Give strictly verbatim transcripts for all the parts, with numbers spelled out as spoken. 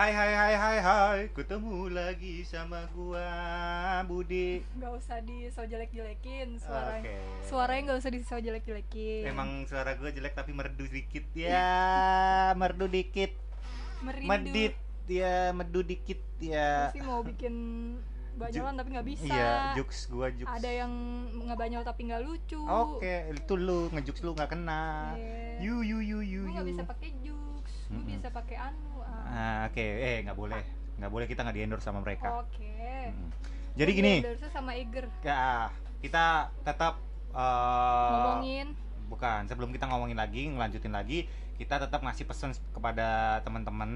Hai hai hai hai hai, ketemu lagi sama gua Budi. Gak usah disau jelek-jelekin suaranya. Okay. Suaranya gak usah disau jelek-jelekin. Emang suara gua jelek tapi merdu dikit ya, merdu dikit. Merindu. Medit ya, merdu dikit ya. Masih mau bikin banyolan tapi nggak bisa. Iya, jokes gua jokes. Ada yang ngebanyol tapi nggak lucu. Oke, okay. Itu lu ngejokes lu nggak kena. Yeah. You you you you. Gua nggak bisa pakai jokes, gua hmm. bisa pakai anu. Ah, oke, okay. eh nggak boleh, nggak boleh kita nggak di-endorse sama mereka. Oke. Okay. Hmm. Jadi gini. Endorse sama Eger. Ya, kita tetap uh, ngomongin. Bukan, sebelum kita ngomongin lagi, ngelanjutin lagi, kita tetap ngasih pesan kepada teman-teman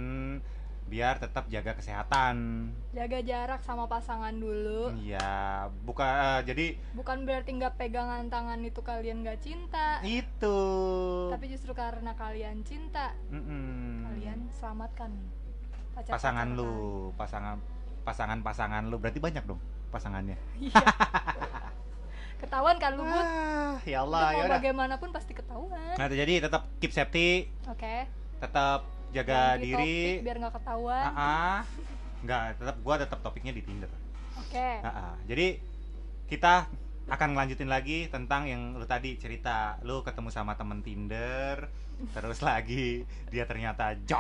biar tetap jaga kesehatan. Jaga jarak sama pasangan dulu. Iya, bukan uh, jadi bukan berarti nggak pegangan tangan itu kalian nggak cinta. Itu. Tapi justru karena kalian cinta, mm-mm. kalian selamatkan pacar pasangan pacar lu, kalian. pasangan pasangan pasangan lu berarti banyak dong pasangannya. Iya. Ketahuan kan lu, Bud? Ah, ya Allah, ya udah. Bagaimanapun pasti ketahuan. Nah, jadi tetap keep safety. Oke. Okay. Tetap jaga diri biar nggak ketahuan. Uh-uh. Nggak, tetap gua tetap topiknya di Tinder. Oke. Okay. Uh-uh. Jadi kita akan lanjutin lagi tentang yang lu tadi cerita lu ketemu sama temen Tinder, terus lagi dia ternyata jong.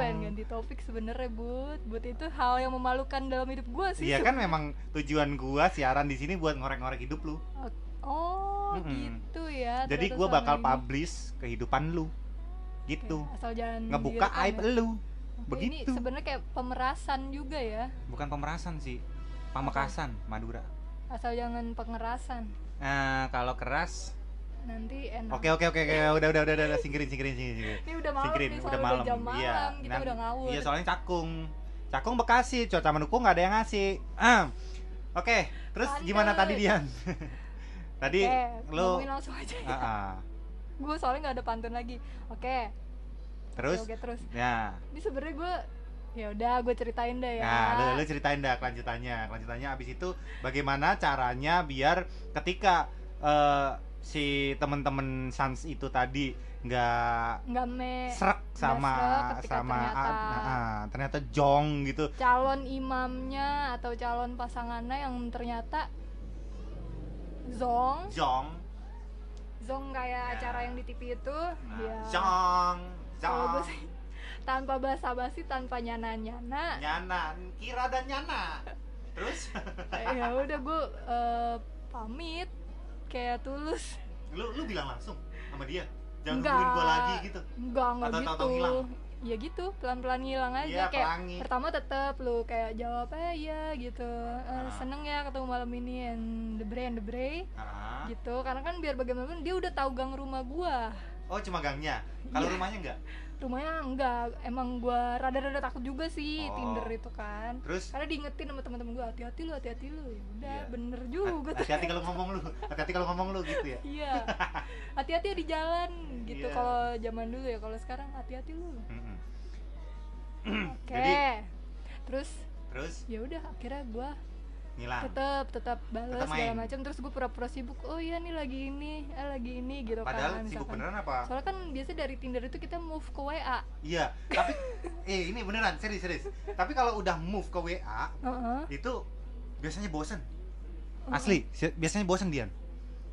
Nah, gua pengen ganti topik sebenarnya, Bud. Bud itu hal yang memalukan dalam hidup gua sih. Iya kan, memang tujuan gua siaran di sini buat ngorek-ngorek hidup lu. Oh, mm-hmm. gitu ya. Jadi gua bakal publish kehidupan lu. Gitu. Asal jangan ngebuka aib ya. Lu. Oke, begitu. Ini sebenarnya kayak pemerasan juga ya. Bukan pemerasan sih. Pamekasan, okay. Madura. Asal jangan pengerasan. Nah, kalau keras nanti enak. Oke oke oke, udah udah udah udah singkirin singkirin singkirin. Ini udah malam, singkirin, nih, udah malam. Iya. Kita nah, udah ngawur. Iya, soalnya cakung. Cakung Bekasi, cuaca mendukung enggak ada yang ngasih. Ah. Oke, okay. Terus Pandai. Gimana tadi Dian? Tadi okay, lu ngomongin langsung aja. Ya. Uh -uh. Gue soalnya nggak ada pantun lagi, oke. Okay. Terus? Oke, oke, terus. Ya. Ini sebenarnya gue, ya udah gue ceritain deh ya. Nah, lu, lu ceritain dah kelanjutannya, kelanjutannya abis itu bagaimana caranya biar ketika uh, si temen-temen Sans itu tadi nggak nggak serak sama serek sama ternyata, uh, uh, ternyata jong gitu. Calon imamnya atau calon pasangannya yang ternyata zong. Jong. Zong kayak ya. Acara yang di T V itu nah. Zong zong sih, tanpa basa-basi, tanpa nyana-nyana nyana, kira dan nyana. Terus? Ya udah gue uh, pamit kayak tulus. Lu, lu bilang langsung sama dia? Jangan nggak, hubungin gue lagi gitu? Enggak, enggak atau gitu hilang? Ya gitu, pelan-pelan ngilang aja ya, kayak pelangi. Pertama tetep lu kayak jawab aja ya, gitu uh, uh. Seneng ya ketemu malam ini and the bray and the bray uh. gitu. Karena kan biar bagaimanapun dia udah tahu gang rumah gua. Oh, cuma gangnya? Kalau yeah. rumahnya enggak? Rumahnya enggak, emang gua rada-rada takut juga sih oh. Tinder itu kan. Terus? Karena diingetin sama teman-teman gua, hati-hati lu, hati-hati lu. Udah yeah. bener juga. Hati-hati kalau ngomong lu, hati-hati kalau ngomong lu gitu ya? Iya, hati-hati ya di jalan gitu yeah. Kalau zaman dulu ya, kalau sekarang hati-hati lu. Mm-hmm. Oke, okay. Jadi, terus, terus, ya udah akhirnya gue tetap tetap balas segala macam. Terus gue pura-pura sibuk. Oh iya nih lagi ini, eh, lagi ini gitu. Padahal kan, sibuk misalkan. Beneran apa? Soalnya kan biasa dari Tinder itu kita move ke W A. Iya, tapi eh ini beneran serius-serius. Tapi kalau udah move ke W A, uh-huh. itu biasanya bosen. Asli, uh-huh. biasanya bosen Dian.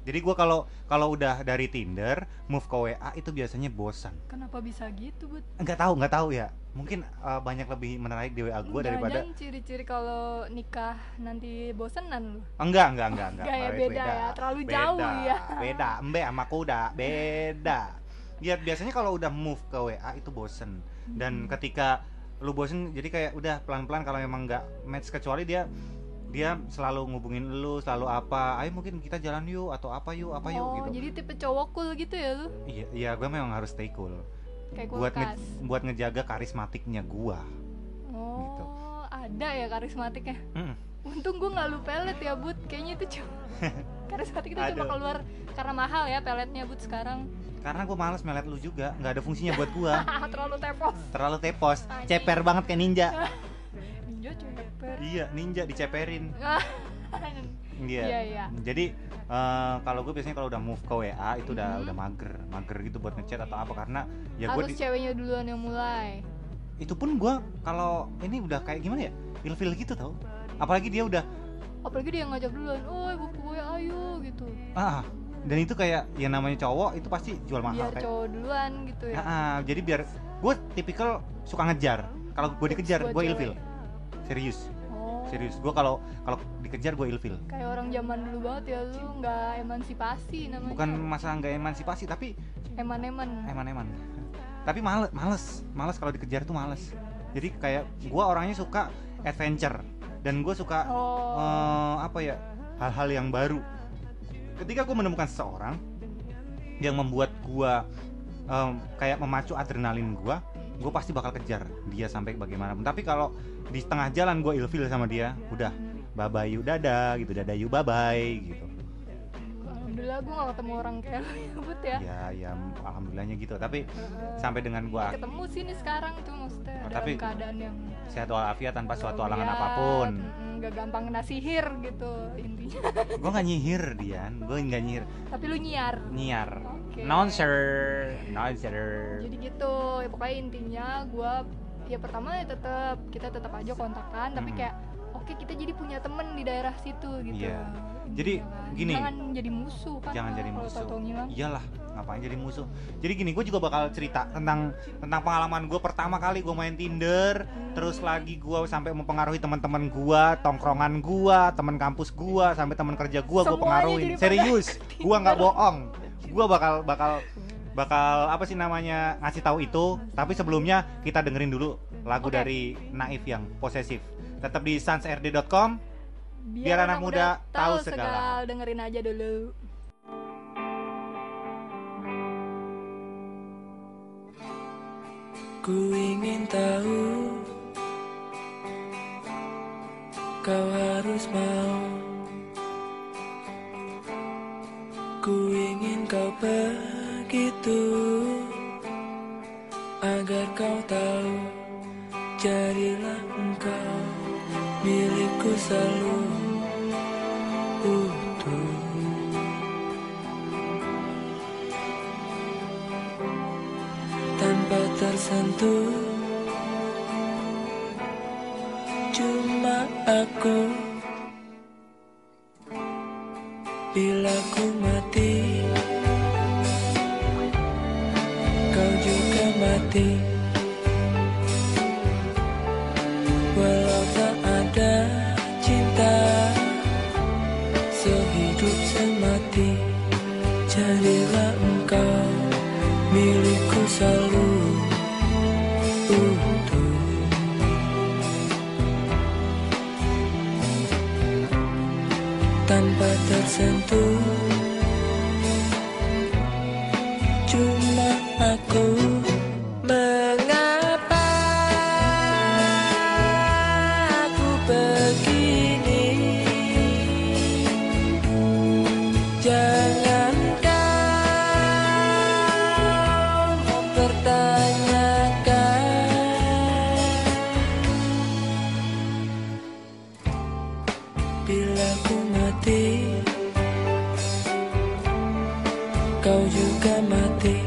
Jadi gue kalau kalau udah dari Tinder move ke W A itu biasanya bosan. Kenapa bisa gitu, Bud? Nggak tahu, nggak tahu ya. Mungkin uh, banyak lebih menarik di W A gue daripada. Jangan ciri-ciri kalau nikah nanti bosenan lu. Enggak, enggak, enggak, enggak. Gaya beda, beda ya, terlalu beda, jauh ya. Beda, embe sama kuda, beda. Ya biasanya kalau udah move ke W A itu bosen. Dan hmm. ketika lu bosen, jadi kayak udah pelan-pelan kalau memang nggak match, kecuali dia. Dia selalu ngubungin lu, selalu apa, ayo mungkin kita jalan yuk, atau apa yuk, apa yuk oh, gitu. Jadi tipe cowok cool gitu ya lu? Iya, iya gue memang harus stay cool. Kayak buat, nge buat ngejaga karismatiknya gue. Oh, gitu. Ada ya karismatiknya? Mm. Untung gue gak lu pelet ya, Bud, kayaknya itu cuma karismatik itu cuma keluar karena mahal ya peletnya, Bud, sekarang. Karena gue males melet lu juga, gak ada fungsinya buat gue. Terlalu tepos. Terlalu tepos, ceper banget kayak ninja. Ninja ceper. Iya, ninja diceperin. Iya. Iya, iya. Jadi uh, kalau gue biasanya kalau udah move ke W A itu udah mm-hmm. udah mager, mager gitu buat ngechat atau apa, karena ya gue harus di... ceweknya duluan yang mulai. itu pun gue kalau ini udah kayak gimana ya, ilfil gitu tau. Apalagi dia udah, apalagi dia ngajak duluan, oh ibu gue ayo gitu. Ah, dan itu kayak yang namanya cowok itu pasti jual mahal. Biar kayak cowok duluan gitu ya. Nah, jadi biar gue tipikal suka ngejar. Kalau gue dikejar gue ilfil. Serius. Oh. Serius. Gue kalau kalau dikejar gue ilfil. Kayak orang zaman dulu banget ya, lu nggak emansipasi namanya. Bukan masalah nggak emansipasi tapi eman-eman. Eman-eman. Tapi males, males, males kalau dikejar tuh males. Jadi kayak gue orangnya suka adventure dan gue suka oh. uh, apa ya, hal-hal yang baru. Ketika gue menemukan seseorang yang membuat gue um, kayak memacu adrenalin gue, gue pasti bakal kejar dia sampai bagaimanapun. Tapi kalau di tengah jalan gue ilfil sama dia, udah bye bye yuk dadah gitu, dadah yuk bye bye gitu. Alhamdulillah gue gak ketemu orang kayak lo ya, Bud ya. Ya, ya alhamdulillahnya gitu. Tapi uh, sampai dengan gue ya, ketemu sih nih sekarang tuh maksudnya, oh, dalam keadaan yang sehat walafiat tanpa suatu alangan ya, apapun. Gak gampang kena sihir gitu intinya. Gue gak nyihir Dian, gue gak nyihir. Tapi lu nyiar? Nyiar, okay. Nonser, nonser. Jadi gitu, ya pokoknya intinya gue, ya pertama ya tetap, kita tetap aja kontakan. Tapi hmm. kayak, oke okay, kita jadi punya temen di daerah situ gitu yeah. Jadi jangan, gini, jangan jadi musuh kan. Jangan jadi musuh. Iyalah, ngapain jadi musuh. Jadi gini, gue juga bakal cerita tentang tentang pengalaman gue pertama kali gue main Tinder. hmm. Terus lagi gue sampai mempengaruhi teman-teman gue, tongkrongan gue, teman kampus gue, sampai teman kerja gue, gue pengaruhin. Serius, gue nggak bohong. Gue bakal bakal bakal apa sih namanya ngasih tahu itu. Tapi sebelumnya kita dengerin dulu lagu okay. dari Naif yang Posesif. Tetap di sans r d dot com. Biar, Biar anak, anak muda, muda tahu segala. segala Dengerin aja dulu. Ku ingin tahu, kau harus mau. Ku ingin kau begitu, agar kau tahu, jadilah engkau milikku selalu utuh. Tanpa tersentuh, cuma aku. Bila ku mati, kau juga mati. Jadilah engkau milikku selalu utuh. Tanpa tersentuh, cuma aku. Mengapa aku begini? Jangan kau juga mati.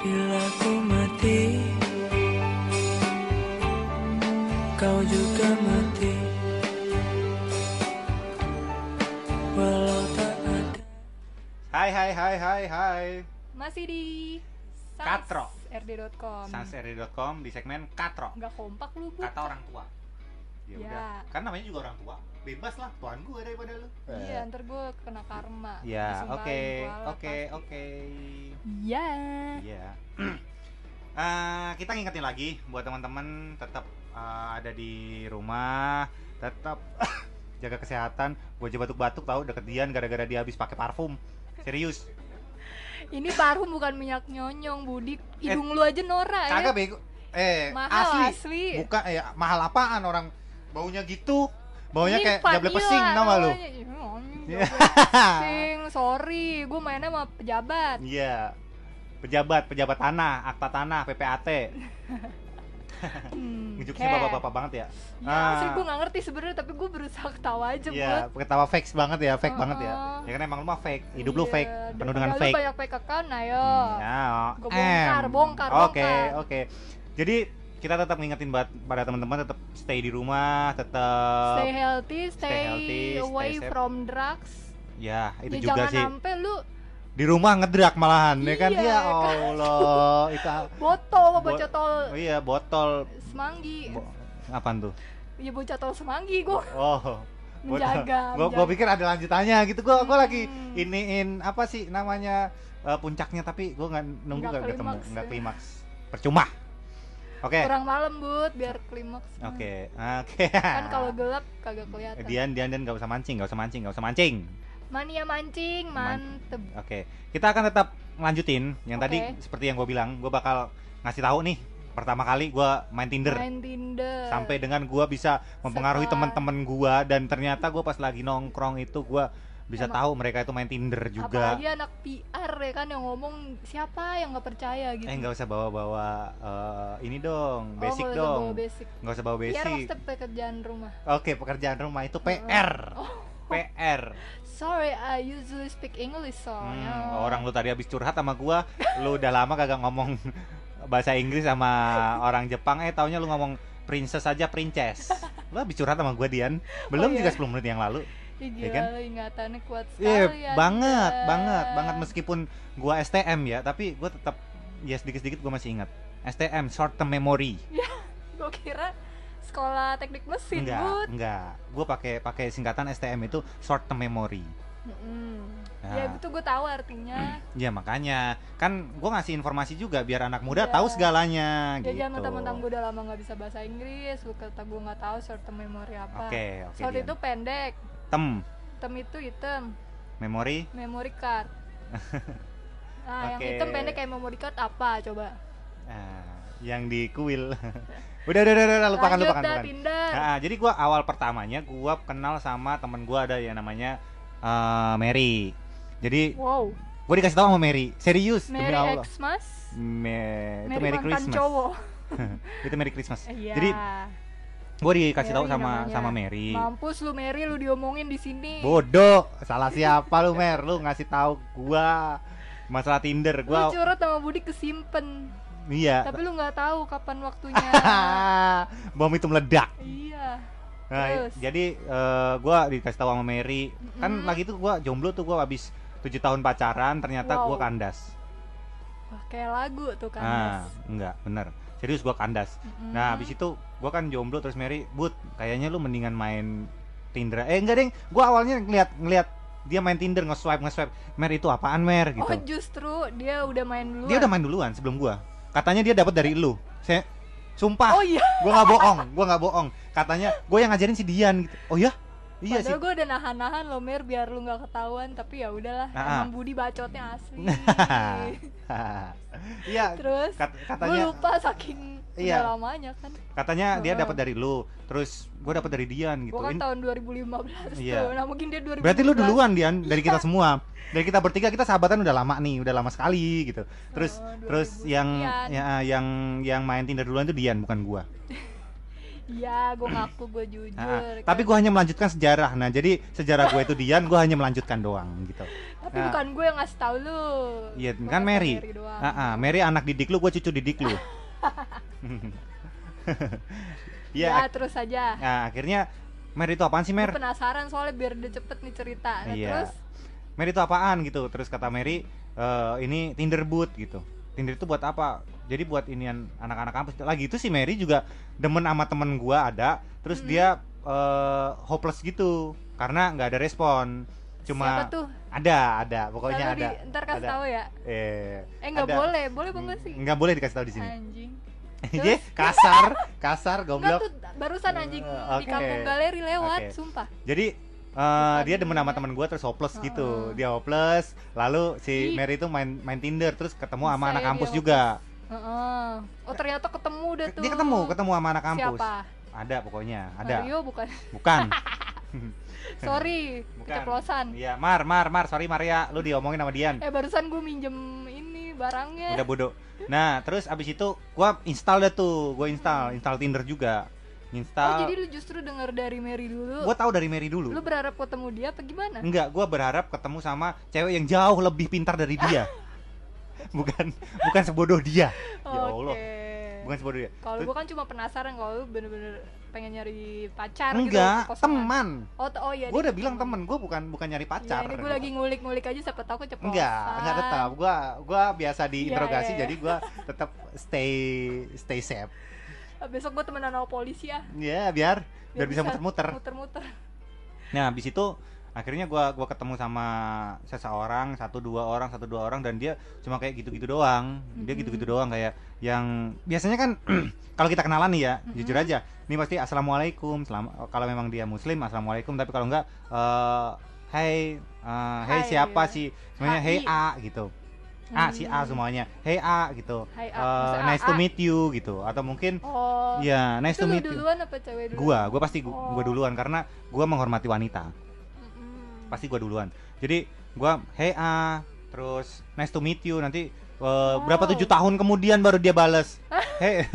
Bila ku mati, kau juga mati. Walau tak ada. Hai hai hai hai hai. Masih di Sans R D dot com. Sans R D dot com di segmen Katro. Enggak kompak lu, Bu. Kata orang tua. Ya, ya udah. Kan namanya juga orang tua. Bebas lah, tuan gue daripada lu. Iya, ntar gue kena karma. Iya, oke, oke, oke. Iya. Iya. Kita ngingetin lagi buat teman-teman tetap uh, ada di rumah, tetap jaga kesehatan. Gue aja batuk-batuk tahu deket Dian gara-gara dia habis pakai parfum. Serius. Ini parfum bukan minyak nyonyong, Budi. Hidung eh, lu aja norak ya. Kagak bego. Eh, mahal asli. asli. Bukan eh mahal apaan orang baunya gitu. Baunya ini kayak jable pesing, tau gak lu? Pesing, sorry, gue mainnya sama pejabat. Iya, pejabat, pejabat tanah, akta tanah, P P A T. hmm, Ngejuknya bapak-bapak banget ya? Ya, ah. Asli gue gak ngerti sebenarnya, tapi gue berusaha ketawa aja. Iya, ketawa fake banget ya, fake uh-huh. banget ya. Ya kan emang lu mah fake, hidup yeah. lu fake, penuh dengan fake. Ya lu banyak fake-an, ayo hmm, ya. Gue bongkar, bongkar, bongkar. Oke, oke. Jadi kita tetap ngingetin buat pada teman-teman tetap stay di rumah, tetap stay healthy, stay, stay, healthy, away stay from drugs. Ya, itu ya juga sih. Jangan sampai lu di rumah ngedrak malahan, iya, ya kan? Ya Allah, itu botol apa bocah tol. Oh iya, botol semanggi. Bo apaan tuh? Ya bocah tol semanggi gua. Oh. Menjaga. Gua, gua pikir ada lanjutannya gitu. Gua hmm. gua lagi iniin apa sih namanya uh, puncaknya tapi gua nggak nunggu nggak ketemu, nggak klimaks. Percuma. Oke. Okay. Kurang malam, Bud, biar klimaks. Oke. Okay. Oke. Okay. Kan kalau gelap kagak kelihatan. Dian, Dian, Dian enggak usah mancing, enggak usah mancing, enggak usah mancing. Mania mancing, mantep. Oke. Okay. Kita akan tetap lanjutin yang okay. tadi seperti yang gue bilang, gue bakal ngasih tahu nih pertama kali gue main Tinder. Main Tinder. Sampai dengan gue bisa mempengaruhi teman-teman gue dan ternyata gue pas lagi nongkrong itu gue bisa emang tahu mereka itu main Tinder juga. Apalagi anak P R ya kan yang ngomong siapa yang nggak percaya gitu. Eh nggak usah bawa-bawa uh, ini dong, basic oh, dong. Nggak usah bawa basic. P R maksudnya pekerjaan rumah. Oke okay, pekerjaan rumah itu P R. Oh. P R. Sorry, I usually speak English so. Hmm, oh. Orang lu tadi habis curhat sama gua, lu udah lama kagak ngomong bahasa Inggris sama orang Jepang. Eh taunya lu ngomong princess aja princess. Lu habis curhat sama gua Dian. Belum oh, juga yeah. sepuluh menit yang lalu. Iya kan? Ingatannya kuat sekali yeah, ya. Banget, ya. banget, banget meskipun gua S T M ya, tapi gua tetap ya sedikit-sedikit gua masih ingat. S T M short term memory. Ya, gua kira sekolah teknik mesin, enggak, Bud. Enggak. Gua pakai pakai singkatan S T M itu short term memory. Mm-hmm. Nah. Ya itu gua tahu artinya. Iya, mm, makanya kan gua ngasih informasi juga biar anak muda yeah. tahu segalanya ya, gitu. Ya jangan mentang-mentang gua udah lama enggak bisa bahasa Inggris, lu kata gua enggak tahu short term memory apa. Okay, okay, short Dian. Itu pendek. Tem. Tem itu hitam. Memori? Memori card. Nah, okay. Yang hitam pendek kayak memori card apa coba? Nah, yang di kuil. udah, udah, udah, udah, lupakan, lanjut lupakan, lupakan. Nah, jadi gua awal pertamanya gua kenal sama teman gua ada yang namanya uh, Mary. Jadi wow. Gua dikasih tahu sama Mary. Serius, Mary demi Allah. Xmas? Me- Mary itu Merry Christmas. Itu Merry Christmas. Yeah. Jadi gue dikasih tahu sama namanya. sama Mary. Mampus lu Mary, lu diomongin di sini. Bodoh, salah siapa lu Mer? Lu ngasih tahu gua masalah Tinder. Gua lu curhat sama Budi kesimpen. Iya. Tapi lu nggak tahu kapan waktunya. Bom itu meledak. Iya. Nah, jadi uh, gua dikasih tahu sama Mary. Mm-hmm. Kan lagi itu gua jomblo tuh, gua habis tujuh tahun pacaran, ternyata wow. gua kandas. Wah, kayak lagu tuh kandas. Nah, enggak, bener. Serius gua kandas. Mm-hmm. Nah, habis itu gua kan jomblo terus Mary, "Bud, kayaknya lu mendingan main Tinder." Eh, enggak, Ding. Gua awalnya ngeliat ngeliat dia main Tinder, nge-swipe, nge-swipe. "Mer, itu apaan, Mer?" gitu. Oh, justru dia udah main duluan. Dia udah main duluan sebelum gua. Katanya dia dapat dari lu. Saya sumpah. Oh iya. Gua enggak bohong, gua enggak bohong. Katanya gua yang ngajarin si Dian gitu. Oh iya? Iya. Padahal sih. Gua udah nahan-nahan lo Mer biar lu enggak ketahuan, tapi ya udahlah. Nah, emang Budi bacotnya asli. Iya. Terus kat- katanya gua lupa saking iya. Udah lamanya kan. Katanya dia dapat dari lu, terus gue dapat dari Dian gitu. Gua kan tahun dua ribu lima belas iya. tuh. Nah, mungkin dia dua ribu lima belas. Berarti lu duluan Dian dari kita semua. Dari kita bertiga kita sahabatan udah lama nih, udah lama sekali gitu. Terus oh, terus yang ya, yang yang main Tinder duluan itu Dian bukan gua. Iya, gue ngaku, gue jujur. Nah, kan. Tapi gue hanya melanjutkan sejarah. Nah, jadi sejarah gue itu Dian, gue hanya melanjutkan doang gitu. Tapi nah, bukan gue yang ngasih tahu lu. Iya, kan Mary. Mary, uh-uh, Mary anak didik lu, gue cucu didik lu. Ya, ya ak- terus aja. Nah, akhirnya Mary itu apaan sih, Mer? Gue penasaran soalnya biar dia cepet nih cerita. Nah, iya. Terus Mary itu apaan gitu. Terus kata Mary, e, ini Tinder boot gitu. Tinder itu buat apa? Jadi buat inian anak-anak kampus. Lagi itu si Mary juga demen sama temen gua ada. Terus mm-hmm. dia uh, hopeless gitu karena nggak ada respon. Cuma ada, ada, pokoknya lalu ada. Di, ntar kasih ada. Tahu ya. Eh, eh nggak boleh, boleh apa nggak sih? Nggak boleh dikasih tahu di sini. Anjing. Iya, kasar, kasar, goblok. Tuh, barusan anjing uh, okay. di kampung galeri lewat, okay. sumpah. Jadi Uh, dia demen sama temen gue terus hopeless uh, gitu. Dia hopeless, lalu si Mary itu main main Tinder terus ketemu sama anak kampus juga. Uh-uh. Oh ternyata ketemu udah tuh. Dia ketemu, ketemu sama anak kampus. Siapa? Ada pokoknya, ada. Mario bukan. Bukan. Sorry, keceplosan. Iya, Mar, Mar, Mar, sorry Maria, lu diomongin sama Dian. Eh barusan gue minjem ini barangnya. Udah bodoh. Nah, terus abis itu gue install deh tuh, gue install, install Tinder juga. Install. Oh jadi lu justru denger dari Mary dulu? Gua tahu dari Mary dulu. Lu berharap ketemu dia apa gimana? Enggak, gua berharap ketemu sama cewek yang jauh lebih pintar dari dia. Bukan bukan sebodoh dia. Ya Allah. Okay. Bukan sebodoh dia. Kalau gua kan cuma penasaran, kalau lu bener-bener pengen nyari pacar. Enggak, gitu. Enggak, teman. Oh, oh iya. Gua udah bilang teman, gua bukan bukan nyari pacar. Ya, ini gua lagi ngulik-ngulik aja siapa tahu keceplosan. Enggak, enggak tetap. Gua gua biasa diinterogasi, yeah, yeah. jadi gua tetap stay stay safe. Besok gue temenan sama polisi ya. Iya, yeah, biar, biar biar bisa muter-muter. Muter-muter. Nah, habis itu akhirnya gue gua ketemu sama seseorang, satu dua orang, satu dua orang dan dia cuma kayak gitu-gitu doang. Mm-hmm. Dia gitu-gitu doang kayak yang biasanya kan kalau kita kenalan nih ya, mm-hmm. jujur aja. Ini pasti assalamualaikum. Selama, kalau memang dia muslim assalamualaikum, tapi kalau enggak uh, hey, uh, hey siapa sih? Semuanya hey A gitu. A, si A semuanya, hey A gitu, hey, A. Uh, nice A, to meet you gitu, atau mungkin, oh, ya nice to meet you. Itu duluan apa cewek duluan? Gua, gua pasti gua, oh. gua duluan karena gua menghormati wanita, mm-hmm. pasti gua duluan. Jadi gua hey A, terus nice to meet you nanti uh, wow. berapa tujuh tahun kemudian baru dia balas, hey,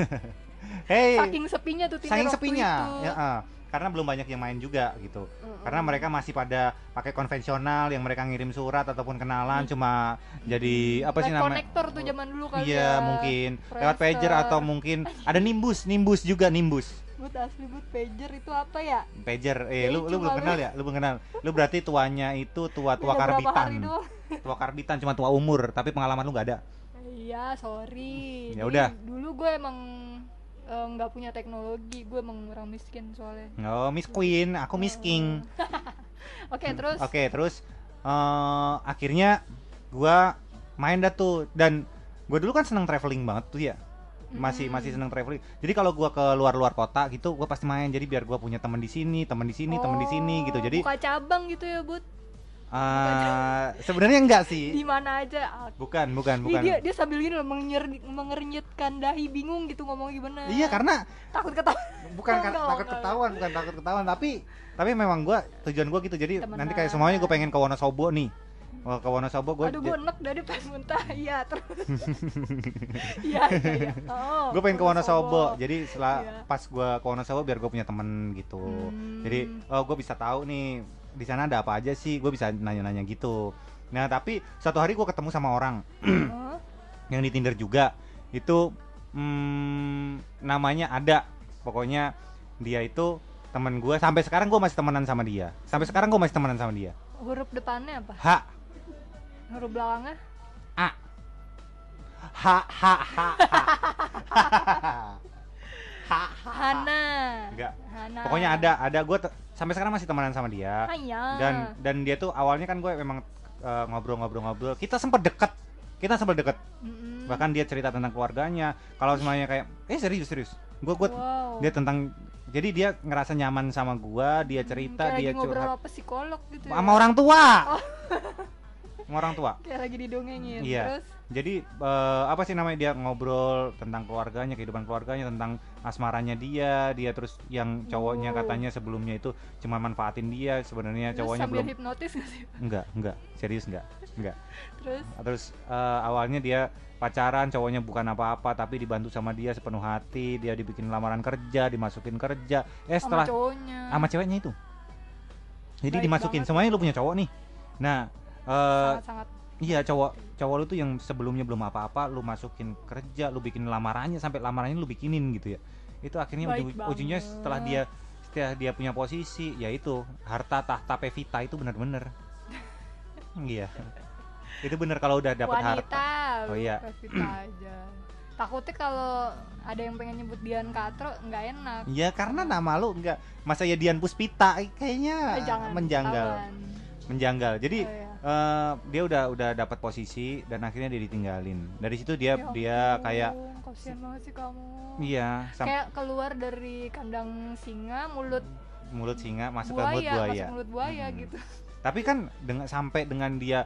hey. Saking sepinya tuh Tinder waktu sepinya. Itu. Ya, uh. karena belum banyak yang main juga gitu. Mm-hmm. Karena mereka masih pada pakai konvensional yang mereka ngirim surat ataupun kenalan mm. cuma jadi apa sih namanya? Konektor tuh zaman dulu kali ya. Iya, mungkin Prester. Lewat pager atau mungkin ada nimbus, nimbus juga nimbus. But asli but pager itu apa ya? Pager. Eh, jadi lu lu belum kenal ya? Lu belum kenal. Lu berarti tuanya itu tua-tua karbitan. Tua karbitan cuma tua umur, tapi pengalaman lu enggak ada. Iya, sorry. Ya udah. Dulu gue emang nggak uh, punya teknologi, gue emang orang miskin soalnya. Oh, Miss Queen, aku Miss King. Oke, okay, terus. Oke, okay, terus uh, akhirnya gue main dah tuh dan gue dulu kan seneng traveling banget tuh ya, masih mm-hmm. masih seneng traveling. Jadi kalau gue keluar-luar kota gitu, gue pasti main. Jadi biar gue punya teman di sini, teman di sini, oh, teman di sini gitu. Jadi buka cabang gitu ya, Bud. Uh, sebenarnya enggak sih. Di mana aja. Bukan, bukan, bukan. Dia dia sambil gini loh menyer, mengernyitkan dahi, bingung gitu ngomong gimana. Iya, karena takut ketahuan. Bukan enggak, takut enggak. ketahuan, bukan takut ketahuan, tapi tapi memang gua tujuan gua gitu. Jadi temenan. Nanti kayak semuanya gua pengen ke Wonosobo nih. Wah, ke Wonosobo gua. Aduh, gua enek dari pas muntah. Iya, terus. Iya, iya, iya. Oh. Gua pengen ke Wonosobo. Jadi setelah yeah. pas gua ke Wonosobo biar gua punya temen gitu. Hmm. Jadi oh, gua bisa tahu nih di sana ada apa aja sih, gue bisa nanya-nanya gitu. Nah tapi satu hari gue ketemu sama orang oh. yang di Tinder juga itu, hmm, namanya ada, pokoknya dia itu teman gue sampai sekarang, gue masih temenan sama dia sampai sekarang gue masih temenan sama dia. Huruf depannya apa? H. Huruf belakangnya? A. H H H H Hana. Enggak. Hana. Pokoknya ada, ada gue te- sampai sekarang masih temenan sama dia. Ayah. Dan dan dia tuh awalnya kan gue memang uh, ngobrol-ngobrol-ngobrol. Kita sempat deket, kita sempat deket. Mm-hmm. Bahkan dia cerita tentang keluarganya. Kalau semuanya kayak, eh serius-serius. Gue gue wow. dia tentang, jadi dia ngerasa nyaman sama gue. Dia cerita, hmm, dia curhat. Psikolog gitu. Sama ya? Orang tua. Oh. Sama orang tua. Kayak lagi didongengin. Iya. Terus. Jadi uh, apa sih namanya, dia ngobrol tentang keluarganya, kehidupan keluarganya, tentang asmaranya dia, dia terus yang cowoknya uh. katanya sebelumnya itu cuma manfaatin dia, sebenarnya cowoknya belum. Sambil hipnotis nggak sih? Enggak, enggak, serius enggak, enggak. Terus? Terus uh, awalnya dia pacaran, cowoknya bukan apa-apa, tapi dibantu sama dia sepenuh hati, dia dibikin lamaran kerja, dimasukin kerja. Eh setelah, sama cowoknya. Sama ceweknya itu. Jadi baik dimasukin, banget. Semuanya lu punya cowok nih. Nah. uh, sangat-sangat. Iya, cowok cowok lu tuh yang sebelumnya belum apa-apa lu masukin kerja, lu bikin lamarannya, sampai lamarannya lu bikinin gitu ya. Itu akhirnya uj- ujungnya setelah dia setelah dia punya posisi, yaitu harta tahta pevita itu benar-benar. Iya. Itu benar kalau udah dapat harta. Oh iya. Pevita aja. Takutnya kalau ada yang pengen nyebut Dian Katro nggak enak. Ya karena nama lu nggak, masa ya Dian Puspita kayaknya eh, menjanggal, tawan. menjanggal. Jadi oh, iya. uh, dia udah udah dapat posisi dan akhirnya dia ditinggalin. Dari situ dia ya, dia aku, kayak kasihan banget sih kamu. Iya. Sam- kayak keluar dari kandang singa, mulut mulut singa masuk buaya, ke mulut buaya. Masuk mulut buaya hmm. gitu. Tapi kan dengan sampai dengan dia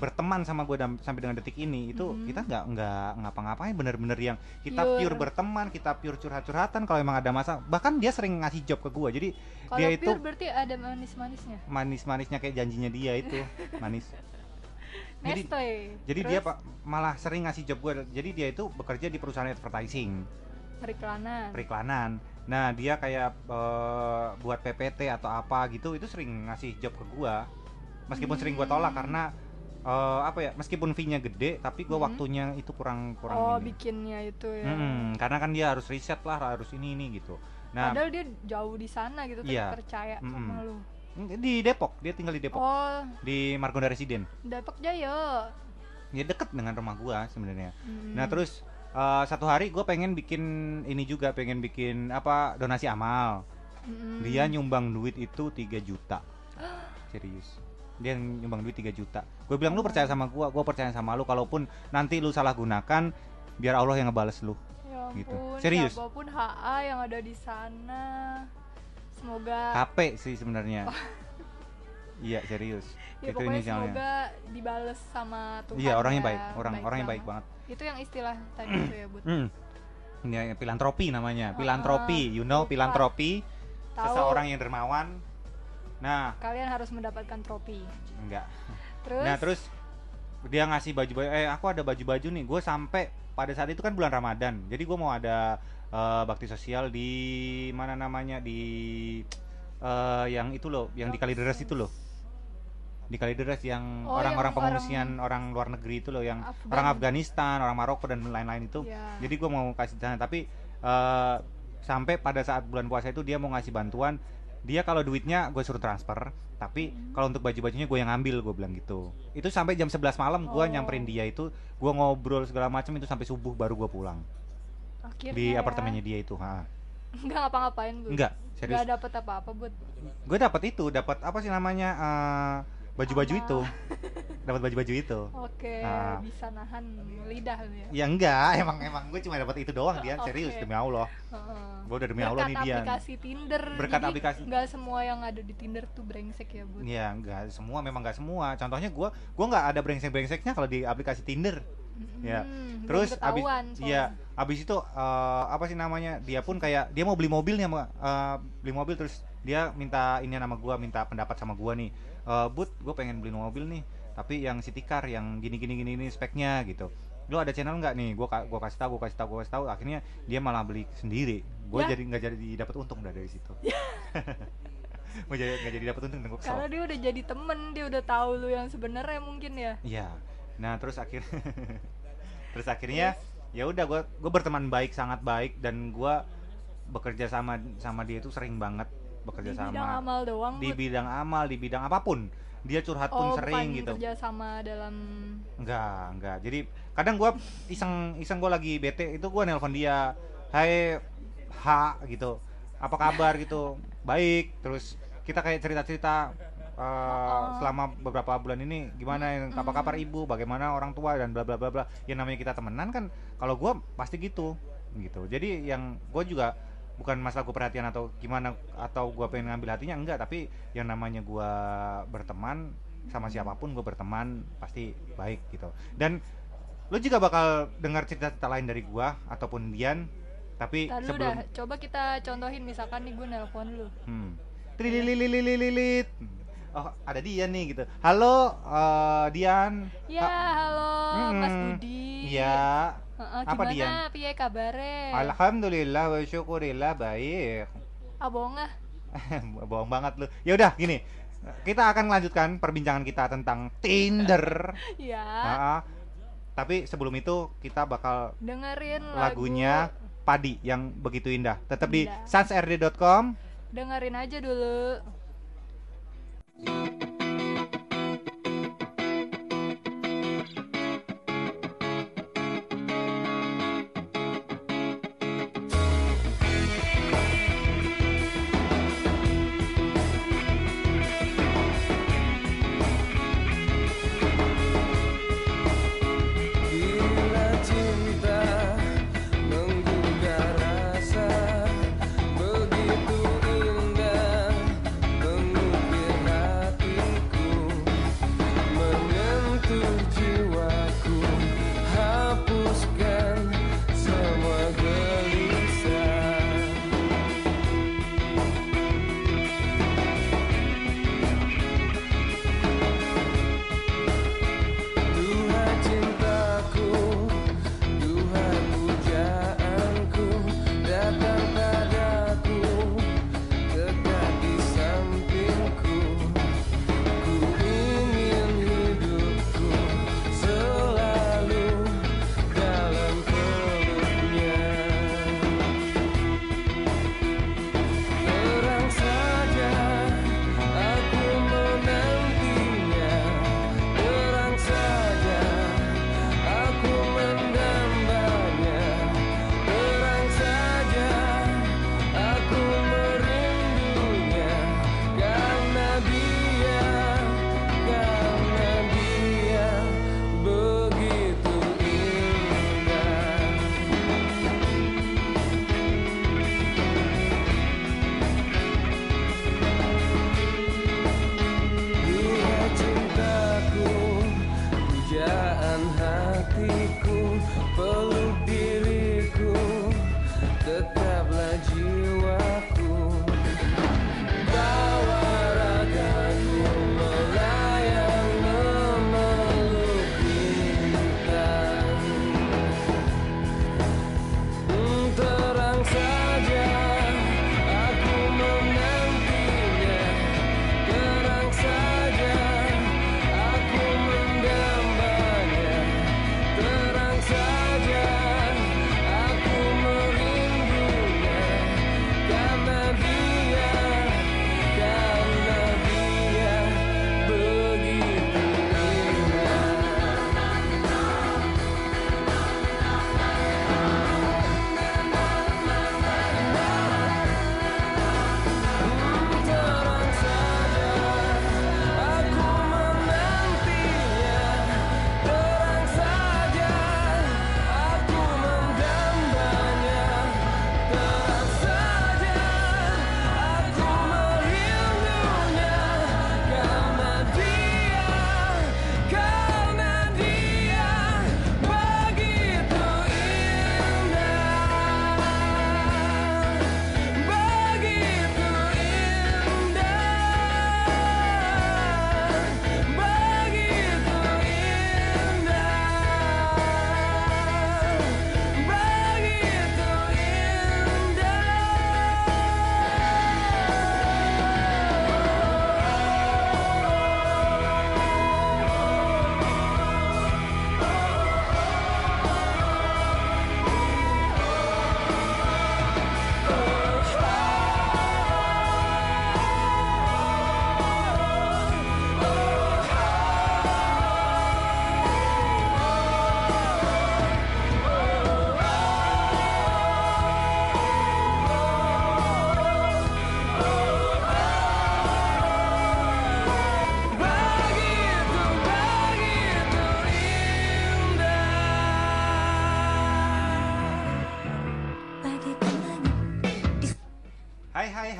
berteman sama gue dam- sampai dengan detik ini itu mm-hmm. kita nggak nggak ngapa-ngapain, bener-bener yang kita pure, pure berteman, kita pure curhat-curhatan kalau emang ada masalah. Bahkan dia sering ngasih job ke gue, jadi kalo dia itu berarti ada manis-manisnya manis-manisnya kayak janjinya dia itu manis. Jadi, jadi dia pak malah sering ngasih job gue. Jadi dia itu bekerja di perusahaan advertising, periklanan periklanan nah dia kayak uh, buat P P T atau apa gitu, itu sering ngasih job ke gue meskipun hmm. sering gue tolak karena Uh, apa ya, meskipun fee-nya gede tapi gue hmm. waktunya itu kurang kurang oh ini. Bikinnya itu ya hmm, karena kan dia harus riset lah, harus ini ini gitu. Nah, padahal dia jauh di sana gitu yeah. tapi percaya mm-hmm. sama lu. Di Depok, dia tinggal di Depok oh. di Margonda Residen Depok Jaya ya, deket dengan rumah gue sebenarnya. hmm. Nah terus uh, satu hari gue pengen bikin ini juga, pengen bikin apa donasi amal. hmm. Dia nyumbang duit itu tiga juta. Serius, dia nyumbang duit tiga juta. Gue bilang, lu percaya sama gue, gue percaya sama lu, kalaupun nanti lu salah gunakan, biar Allah yang ngebales lu. Ya ampun, gitu. Serius. Siapapun H A yang ada di sana, semoga H P sih sebenarnya. Iya serius. Ya, pokoknya semoga dibales sama Tuhan. Iya, orangnya baik, orang baik orangnya baik banget. Itu yang istilah tadi itu ya, Bud. Ya, filantropi namanya, filantropi, you know, filantropi. Seseorang yang dermawan. Nah, kalian harus mendapatkan tropi. Enggak. Terus? Nah, terus dia ngasih baju-baju, eh aku ada baju-baju nih. Gue sampai pada saat itu kan bulan Ramadan. Jadi gue mau ada uh, bakti sosial di mana namanya di uh, yang itu loh, yang di Kalideres itu loh. Di Kalideres yang oh, orang-orang yang pengungsian, orang, orang luar negeri itu loh, yang Afgan. Orang Afghanistan, orang Maroko dan lain-lain itu. Yeah. Jadi gue mau kasih sana, tapi uh, sampai pada saat bulan puasa itu dia mau ngasih bantuan. Dia kalau duitnya gue suruh transfer, tapi hmm. kalau untuk baju-bajunya gue yang ngambil, gue bilang gitu. Itu sampai jam sebelas malam gue oh. nyamperin dia itu, gue ngobrol segala macam itu sampai subuh baru gue pulang. Akhirnya di ya. Apartemennya dia itu, ha. Enggak ngapa-ngapain, Bu. Enggak, serius. Enggak dapat apa-apa, Bu. Gue dapat itu, dapat apa sih namanya? Uh, baju-baju ah. itu. Dapat baju-baju itu. Oke, okay. Nah. Bisa nahan lidah lu ya. Ya enggak, emang emang gue cuma dapat itu doang dia, serius okay. demi Allah. Uh-huh. Gue udah demi berkat Allah nih dia. Berkat aplikasi Tinder. Berkat jadi aplikasi. Enggak semua yang ada di Tinder tuh brengsek ya, Bu. Iya, enggak semua, memang enggak semua. Contohnya gue, gue enggak ada brengsek-brengseknya kalau di aplikasi Tinder. Mm-hmm. Ya. Terus abis, ya, abis itu uh, apa sih namanya? Dia pun kayak dia mau beli mobilnya, uh, beli mobil terus dia minta ini sama gue, minta pendapat sama gue nih. Uh, Bud, gue pengen beli mobil nih, tapi yang city car, yang gini gini gini ini speknya gitu. Lo ada channel nggak nih? Gue gue kasih tahu, gue kasih tahu, gue kasih tahu. Akhirnya dia malah beli sendiri. Gue ya. jadi nggak jadi dapat untung dah dari situ. Gue jadi nggak jadi dapat untung. Karena dia udah jadi temen, dia udah tahu lo yang sebenarnya mungkin ya. Iya. Nah terus akhir, terus akhirnya ya udah gue gue berteman baik, sangat baik, dan gue bekerja sama sama dia itu sering banget. Bekerja di sama bidang amal doang, di bidang amal, di bidang apapun dia curhat pun oh, sering gitu. Oh, bekerja sama dalam enggak enggak jadi kadang gue iseng iseng gue lagi bete itu gue nelpon dia, hai H gitu, apa kabar gitu, baik. Terus kita kayak cerita cerita uh, oh. selama beberapa bulan ini gimana, mm. apa kabar ibu, bagaimana orang tua, dan bla bla bla bla. Ya namanya kita temenan kan, kalau gue pasti gitu gitu. Jadi yang gue juga bukan masalah gue perhatian atau gimana, atau gue pengen ngambil hatinya, enggak. Tapi yang namanya gue berteman sama siapapun, gue berteman pasti baik gitu. Dan lo juga bakal dengar cerita-cerita lain dari gue ataupun Dian. Tapi lalu sebelum dah, coba kita contohin, misalkan nih gue nelpon lo. Hmm. Trililililililit. Oh, ada Dian nih gitu. Halo uh, Dian. Ya, ha- halo hmm, Mas Budi. Iya. Uh, apa Dian? Piye kabare? Alhamdulillah wa syukurillah baik. Abongah. Bohong banget lu. Ya udah gini. Kita akan melanjutkan perbincangan kita tentang Tinder. Iya. Nah, tapi sebelum itu kita bakal dengerin lagunya lagu Padi yang begitu indah. Tetap di sans r d dot com. Dengerin aja dulu.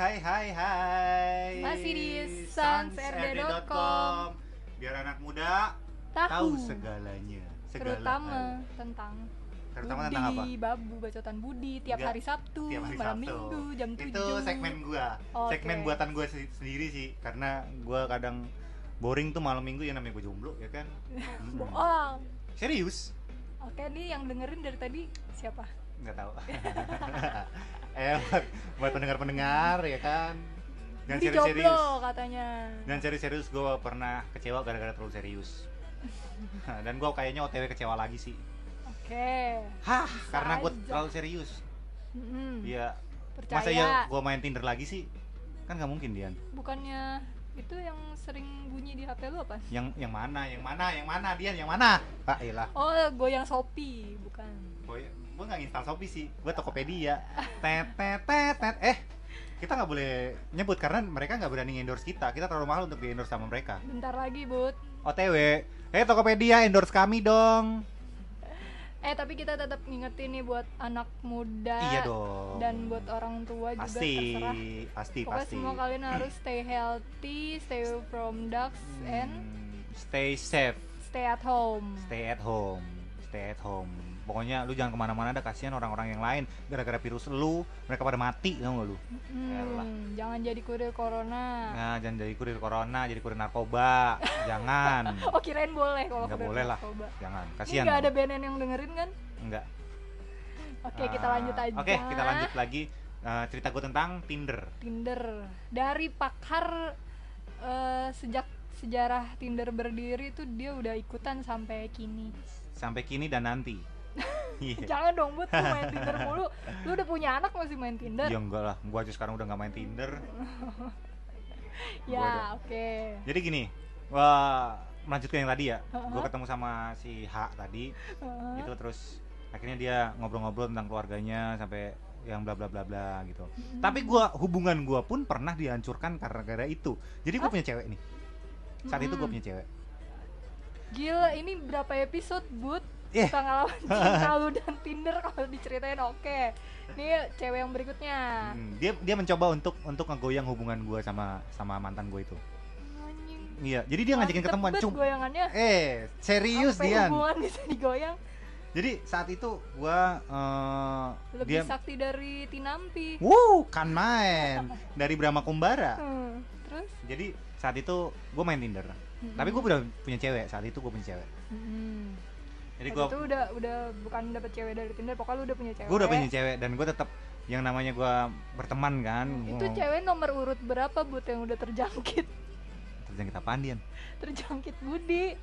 Hai hai hai. Masih di sans r d dot com. Biar anak muda tahu, tahu segalanya. Segalanya. Terutama tentang Terutama Budi, tentang apa? Babu bacotan Budi tiap Nggak, hari Sabtu, tiap hari malam Sabtu. Minggu jam tujuh. Itu segmen gua. Okay. Segmen buatan gua sendiri sih, karena gua kadang boring tuh malam Minggu, ya namanya gua jomblo ya kan. Hmm. Bohong. Serius? Oke, nih yang dengerin dari tadi siapa? Nggak tahu. Eh buat pendengar-pendengar ya kan, Dan serius-serius katanya. Dan serius-serius gue pernah kecewa gara-gara terlalu serius. Dan gue kayaknya O T W kecewa lagi sih. Oke. Okay. Hah, bisa karena gue terlalu serius. Iya. Mm-hmm. Masa ya gue main Tinder lagi sih? Kan nggak mungkin, Dian. Bukannya itu yang sering bunyi di H P lu apa? Yang yang mana? Yang mana? Yang mana, Dian? Yang mana? Ah, iyalah. Oh, gue yang Shopee, bukan. Gue gue nggak install Shopee sih. Gue Tokopedia. Tet tet tet tet. Eh, kita nggak boleh nyebut karena mereka nggak berani endorse kita. Kita terlalu mahal untuk di endorse sama mereka. Bentar lagi, Bud. O T W. Eh, Tokopedia endorse kami dong. Eh, tapi kita tetap ngingetin nih buat anak muda. Iya dong. Dan buat orang tua juga pasti, terserah. Pasti, pokoknya pasti. Semua kalian harus stay healthy, stay from drugs, hmm, and stay safe. Stay at home. Stay at home. Stay at home. Pokoknya lu jangan kemana-mana, ada kasihan orang-orang yang lain. Gara-gara virus lu, mereka pada mati, tau gak lu? Hmm, jangan jadi kurir corona. Nah, jangan jadi kurir corona, jadi kurir narkoba. Jangan. Oh, kirain boleh kalau kurir boleh narkoba. Lah. Jangan, kasihan. Enggak ada B N N yang dengerin kan? Enggak. Oke, okay, uh, kita lanjut aja. Oke, okay, kita lanjut lagi uh, cerita gue tentang Tinder. Tinder. Dari pakar uh, sejak sejarah Tinder berdiri tuh dia udah ikutan sampai kini. Sampai kini dan nanti. Yeah. Jangan dong, Bud, lu main Tinder mulu. Lu udah punya anak masih main Tinder? Ya enggak lah, gua aja sekarang udah gak main Tinder. Ya, oke, okay. Jadi gini, wah, melanjutkan yang tadi ya. Uh-huh. Gua ketemu sama si H tadi. Uh-huh. Gitu, terus akhirnya dia ngobrol-ngobrol tentang keluarganya sampai yang bla bla bla bla gitu. Hmm. Tapi gua, hubungan gua pun pernah dihancurkan karena gara itu. Jadi gua huh? punya cewek nih. Saat hmm. itu gua punya cewek. Gila, ini berapa episode, Bud? Yeah. Pengalaman cinta lu dan Tinder kalau diceritain, oke, okay. Ini cewek yang berikutnya. Hmm, dia dia mencoba untuk untuk ngegoyang hubungan gue sama sama mantan gue itu. Anjing. Iya, jadi dia ngajakin ketemuan. Cum. Eh, serius dia. Hubungan bisa digoyang. Jadi saat itu gue uh, lebih dia... sakti dari Tinampi. Wuh, kan main dari Brahma Kumbara. Hmm, terus? Jadi saat itu gue main Tinder. Mm-hmm. Tapi gue udah punya cewek saat itu gue punya cewek. Mm-hmm. Jadi gua, itu udah udah bukan dapet cewek dari Tinder, pokoknya lu udah punya cewek. Gue udah punya cewek dan gue tetap yang namanya gue berteman kan. Itu gua... cewek nomor urut berapa, Bud, yang udah terjangkit? Terjangkit apaan, Dian? Terjangkit Budi.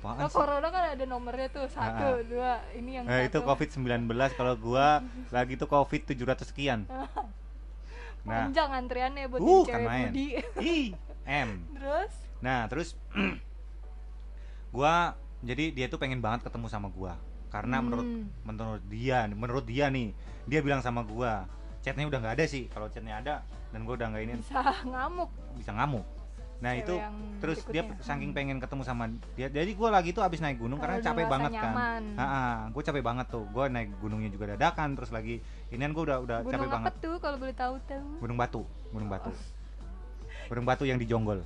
Apaan? Nah, corona kan ada nomornya tuh, satu, dua, ini yang eh, satu. Itu covid sembilan belas, kalau gue lagi tuh covid tujuh ratus sekian. Nah, panjang antriannya buat uh, cewek kan Budi. I M. Terus? Nah, terus gue jadi dia tuh pengen banget ketemu sama gua karena hmm. menurut menurut dia menurut dia nih dia bilang sama gua chatnya udah nggak ada sih, kalau chatnya ada dan gua udah nggak ini bisa ngamuk bisa ngamuk nah cewek itu terus dia ya. Saking pengen ketemu sama dia jadi gua lagi tuh abis naik gunung karena capek banget nyaman. Kan ah gua capek banget tuh gua naik gunungnya juga dadakan terus lagi inian gua udah udah gunung capek banget gunung apa tuh kalau boleh tahu tuh Gunung Batu Gunung Batu oh. Gunung Batu yang di Jonggol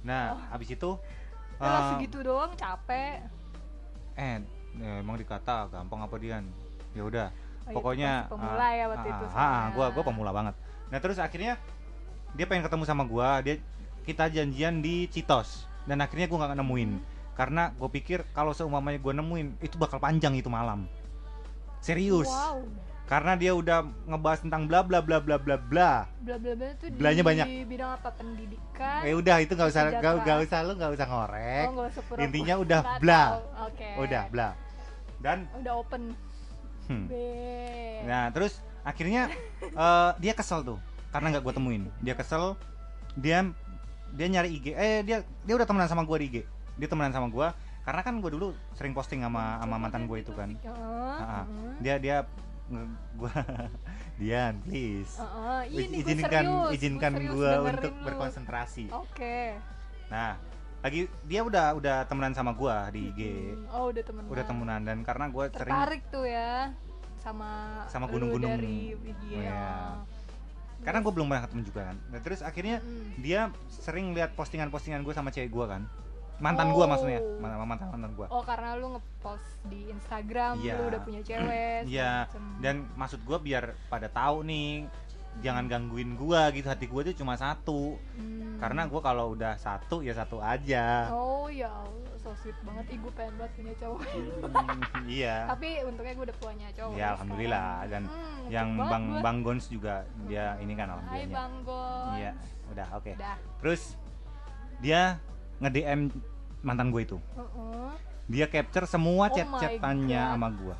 nah oh. Abis itu nah, segitu doang capek. Eh, ya emang dikata gampang apa Dian? Ya udah. Oh, pokoknya pemula ya waktu itu. Heeh, gua gua pemula banget. Nah, terus akhirnya dia pengen ketemu sama gua, dia kita janjian di Citos. Dan akhirnya gua enggak nemuin. Hmm. Karena gua pikir kalau seumpamanya gua nemuin, itu bakal panjang itu malam. Serius. Wow. Karena dia udah ngebahas tentang bla bla bla bla bla bla. Bla bla bla itu di banyak. Bidang apa? Pendidikan. Ya eh, udah itu enggak usah enggak usah lu enggak usah ngorek. Oh, usah intinya udah bla. Okay. Udah bla. Dan udah open. Hmm. Nah, terus akhirnya uh, dia kesel tuh karena enggak gua temuin. Dia kesel. Dia dia nyari I G. Eh dia dia udah temenan sama gua di I G. Dia temenan sama gua karena kan gua dulu sering posting sama sama mantan gua itu kan. Heeh. Dia dia gue Dian, please uh, uh, ini izinkan gua serius, izinkan gue untuk lu. Berkonsentrasi. Oke. Okay. Nah, lagi dia udah udah temenan sama gue di I G. Hmm. Oh, udah temenan. Udah temenan dan karena gue sering tertarik tuh ya sama sama gunung-gunung dari I G. Oh, ya. Karena gue belum pernah ketemu juga kan. Nah, terus akhirnya hmm. dia sering lihat postingan-postingan gue sama cewek gue kan. Mantan oh. gue maksudnya, mantan-mantan gue. Oh, karena lu ngepost di Instagram, yeah. lu udah punya cewek. Iya. Yeah. Dan maksud gue biar pada tahu nih, jangan gangguin gue gitu. Hati gue tuh cuma satu. Hmm. Karena gue kalau udah satu ya satu aja. Oh ya, so sweet banget. Ih, gue pengen banget punya cowok. Hmm, iya. Tapi untungnya gue udah punya cowok. Iya, alhamdulillah. Sekarang. Dan hmm, yang Bang gue. Bang Gons juga dia ini kan alhamdulillah. Hai Bang Gons. Iya, udah oke. Okay. Terus dia nge-D M mantan gue itu. Uh-uh. Dia capture semua oh chat-chatannya sama gue.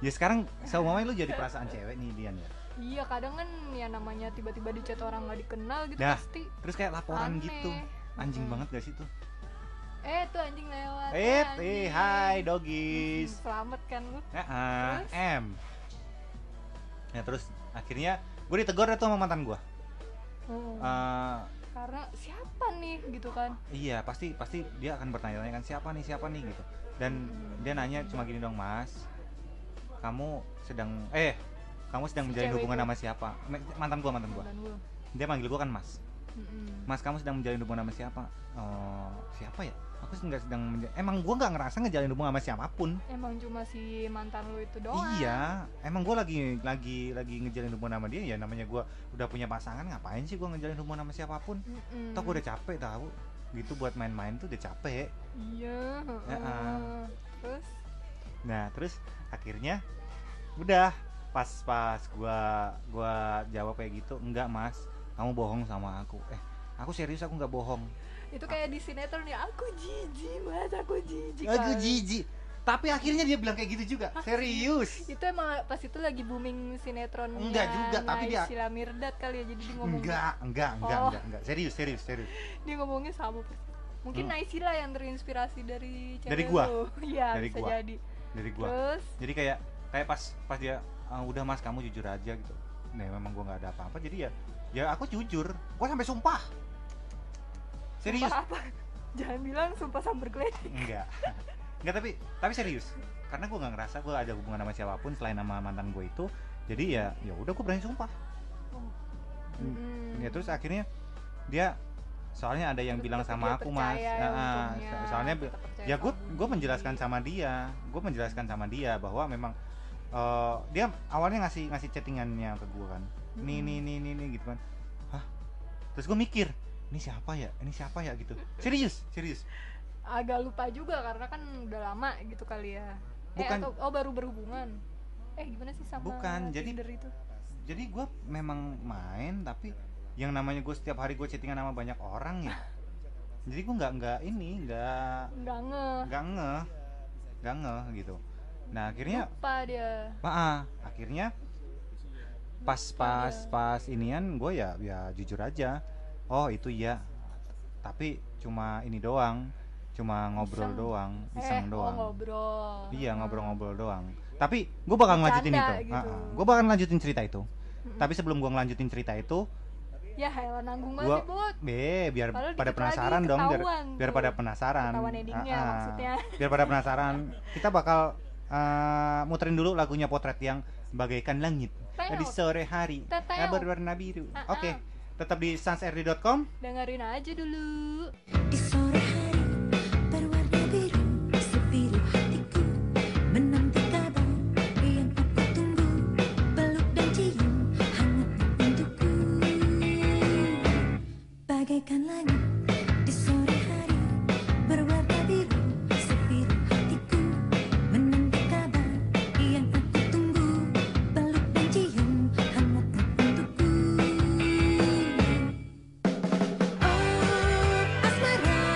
Ya sekarang seumumnya lu jadi perasaan cewek nih Dian ya. Iya, kadang kan ya namanya tiba-tiba di chat orang nggak dikenal gitu nah, pasti. Terus kayak laporan aneh. Gitu. Anjing hmm. banget gak sih tuh? Eh, tuh anjing lewat. Eh, eh hai doggies. Hmm, selamat kan lu? Heeh. Em. Ya terus akhirnya gue ditegur tuh sama mantan gue. Hmm. Uh, karena siapa nih gitu kan? Iya, pasti pasti dia akan bertanya-tanya kan siapa nih, siapa nih gitu. Dan hmm. dia nanya cuma gini dong, Mas. Kamu sedang eh kamu sedang si menjalin hubungan itu. Sama siapa? Mantan gua, mantan gua. Mantan gua. Dia manggil gua kan Mas. Mm-mm. Mas, kamu sedang menjalin hubungan sama siapa? Oh, siapa ya? Aku nggak sedang menja- emang gua nggak ngerasa ngejalin hubungan sama siapapun. Emang cuma si mantan lu itu doang. Iya, emang gua lagi lagi lagi ngejalin hubungan sama dia ya, namanya gua udah punya pasangan, ngapain sih gua ngejalin hubungan sama siapapun? Toh gua udah capek tahu. Gitu buat main-main tuh udah capek. Iya, heeh. Uh-uh. Terus Nah, terus akhirnya udah pas-pas gua gua jawab kayak gitu, "Enggak, Mas. Kamu bohong sama aku." Eh, aku serius, aku enggak bohong. Itu kayak A- di sinetron ya, aku jijik, Mas, aku jijik. Aku jijik. Tapi akhirnya dia bilang kayak gitu juga. Serius. Itu emang pas itu lagi booming sinetron. Enggak juga, tapi dia Shila Mirdad kali ya, jadi dia ngomong. Enggak, enggak, enggak, oh. enggak, enggak. Serius, serius, serius. Dia ngomongnya sama persis. Mungkin hmm. Naisila yang terinspirasi dari cewek dari gua. Iya, bisa gua. jadi. Dari gua. Terus? Jadi kayak kayak pas pas dia ah, udah Mas, kamu jujur aja gitu. Nah, memang gua nggak ada apa-apa. Jadi ya ya aku jujur. Gua sampai sumpah. Serius. Sumpah apa? Jangan bilang sumpah sambar gledek. Enggak. Enggak, tapi tapi serius. Karena gua nggak ngerasa gua ada hubungan sama siapapun selain sama mantan gua itu. Jadi ya ya udah gua berani sumpah. Hmm. Ya terus akhirnya dia soalnya ada yang Betul, bilang sama aku mas nah, untungnya, soalnya ya gue gue menjelaskan sama dia gue menjelaskan sama dia bahwa memang uh, dia awalnya ngasih ngasih chattingannya ke gue kan ini ini ini ini gitu kan hah terus gue mikir ini siapa ya ini siapa ya gitu serius serius agak lupa juga karena kan udah lama gitu kali ya bukan eh, atau, oh baru berhubungan eh gimana sih sama bukan jadi itu? Jadi gue memang main tapi yang namanya gue setiap hari gue chattingan sama banyak orang ya jadi gue nggak nggak ini nggak nggak nge nggak nge nggak nge gitu nah akhirnya lupa dia maaf akhirnya pas pas pas inian gue ya ya jujur aja oh itu ya tapi cuma ini doang cuma ngobrol iseng. doang iseng eh, doang oh, ngobrol iya ngobrol-ngobrol doang tapi gue bakal Bercanda, ngelanjutin itu gitu. uh-uh. Gue bakal ngelanjutin cerita itu mm-hmm. tapi sebelum gue ngelanjutin cerita itu ya elah nanggung banget buat be biar pada penasaran dong biar, biar pada penasaran edingnya, ah, maksudnya. Biar pada penasaran kita bakal uh, muterin dulu lagunya Potret yang bagaikan langit di sore hari kabar warna biru uh-uh. Oke okay. Tetap di sans r d dot com dengerin aja dulu di sore hari berwarna biru sebiru hatiku menanti kabar yang aku tunggu peluk dan cium bagaikan langit di sore hari berwarna biru sebiru hatiku menanti kabar yang aku tunggu peluk dan cium hangatnya untukku oh asmara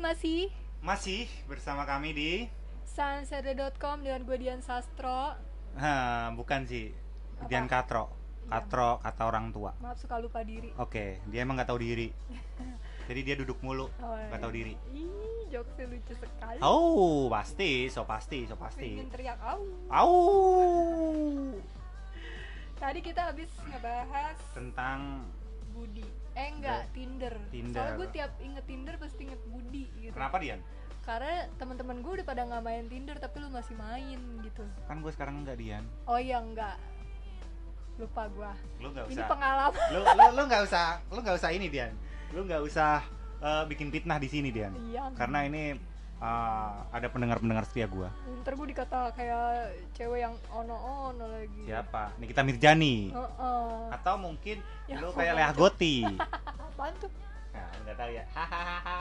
masih Masih bersama kami di sans R D dot com dengan gue Dian Sastro. Hah, bukan sih. Apa? Dian Katro. Katro, kata orang tua. Maaf, suka lupa diri. Oke, okay, dia emang gak tahu diri. Jadi dia duduk mulu, oh, gak tahu diri. Ih, jokesnya lucu sekali. Oh, pasti, so pasti, so pasti. Pengen teriak, au. Au. Tadi kita habis ngebahas tentang Budi. Eh enggak, The... Tinder. Tinder. Soalnya gue tiap inget Tinder pasti inget Budi gitu. Kenapa, Dian? Karena teman-teman gue udah pada nggak main Tinder, tapi lu masih main gitu. Kan gue sekarang enggak, Dian. Oh iya, enggak. Lupa gua. Lu nggak usah. Ini pengalaman. Lu lu lu nggak usah, lu nggak usah ini Dian. Lu nggak usah uh, bikin fitnah di sini Dian. Iya. Karena ini uh, ada pendengar-pendengar setia gua. Ntar gua dikata kayak cewek yang ono-ono lagi. Siapa? Nikita Mirjani. Uh -uh. Atau mungkin ya, lu kayak Leah Gotti. Apaan tuh? Nah, nggak tahu ya. Hahaha.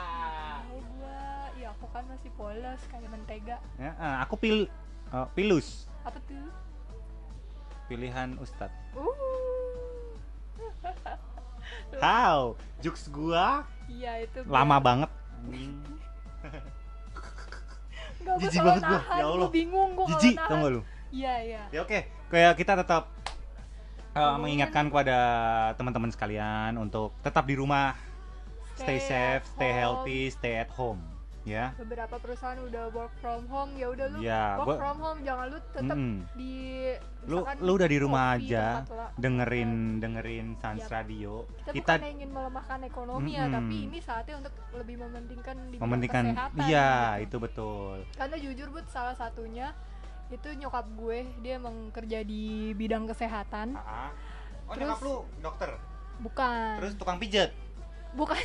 Gua, ya aku kan masih polos kayak Mantega. Ya, uh, aku pil uh, pilus. Apa tuh? Pilihan Ustadz. Uh. How? Jokes gua? Iya itu. Lama gue. Banget. Gak jijik banget gua. Ya Allah. Gua bingung gua. Jijik, tau gak lu? Iya iya. Ya oke. Okay. Kayak kita tetap uh, mengingatkan kepada teman-teman sekalian untuk tetap di rumah, stay, stay safe, stay healthy, stay at home. Ya. Beberapa perusahaan udah work from home, ya udah lu ya, work gua, from home jangan lu tetap mm, di lu lu udah di rumah kopi, aja dengerin ya. dengerin Sans ya. Radio. Kita, kita bukan ingin melemahkan ekonomi mm, ya, tapi ini saatnya untuk lebih mementingkan di mementingkan kesehatan. Iya, gitu. Itu betul. Karena jujur buat salah satunya itu nyokap gue, dia emang kerja di bidang kesehatan. Heeh. Oh, terus, nyokap lu dokter? Bukan. Terus tukang pijat? Bukan.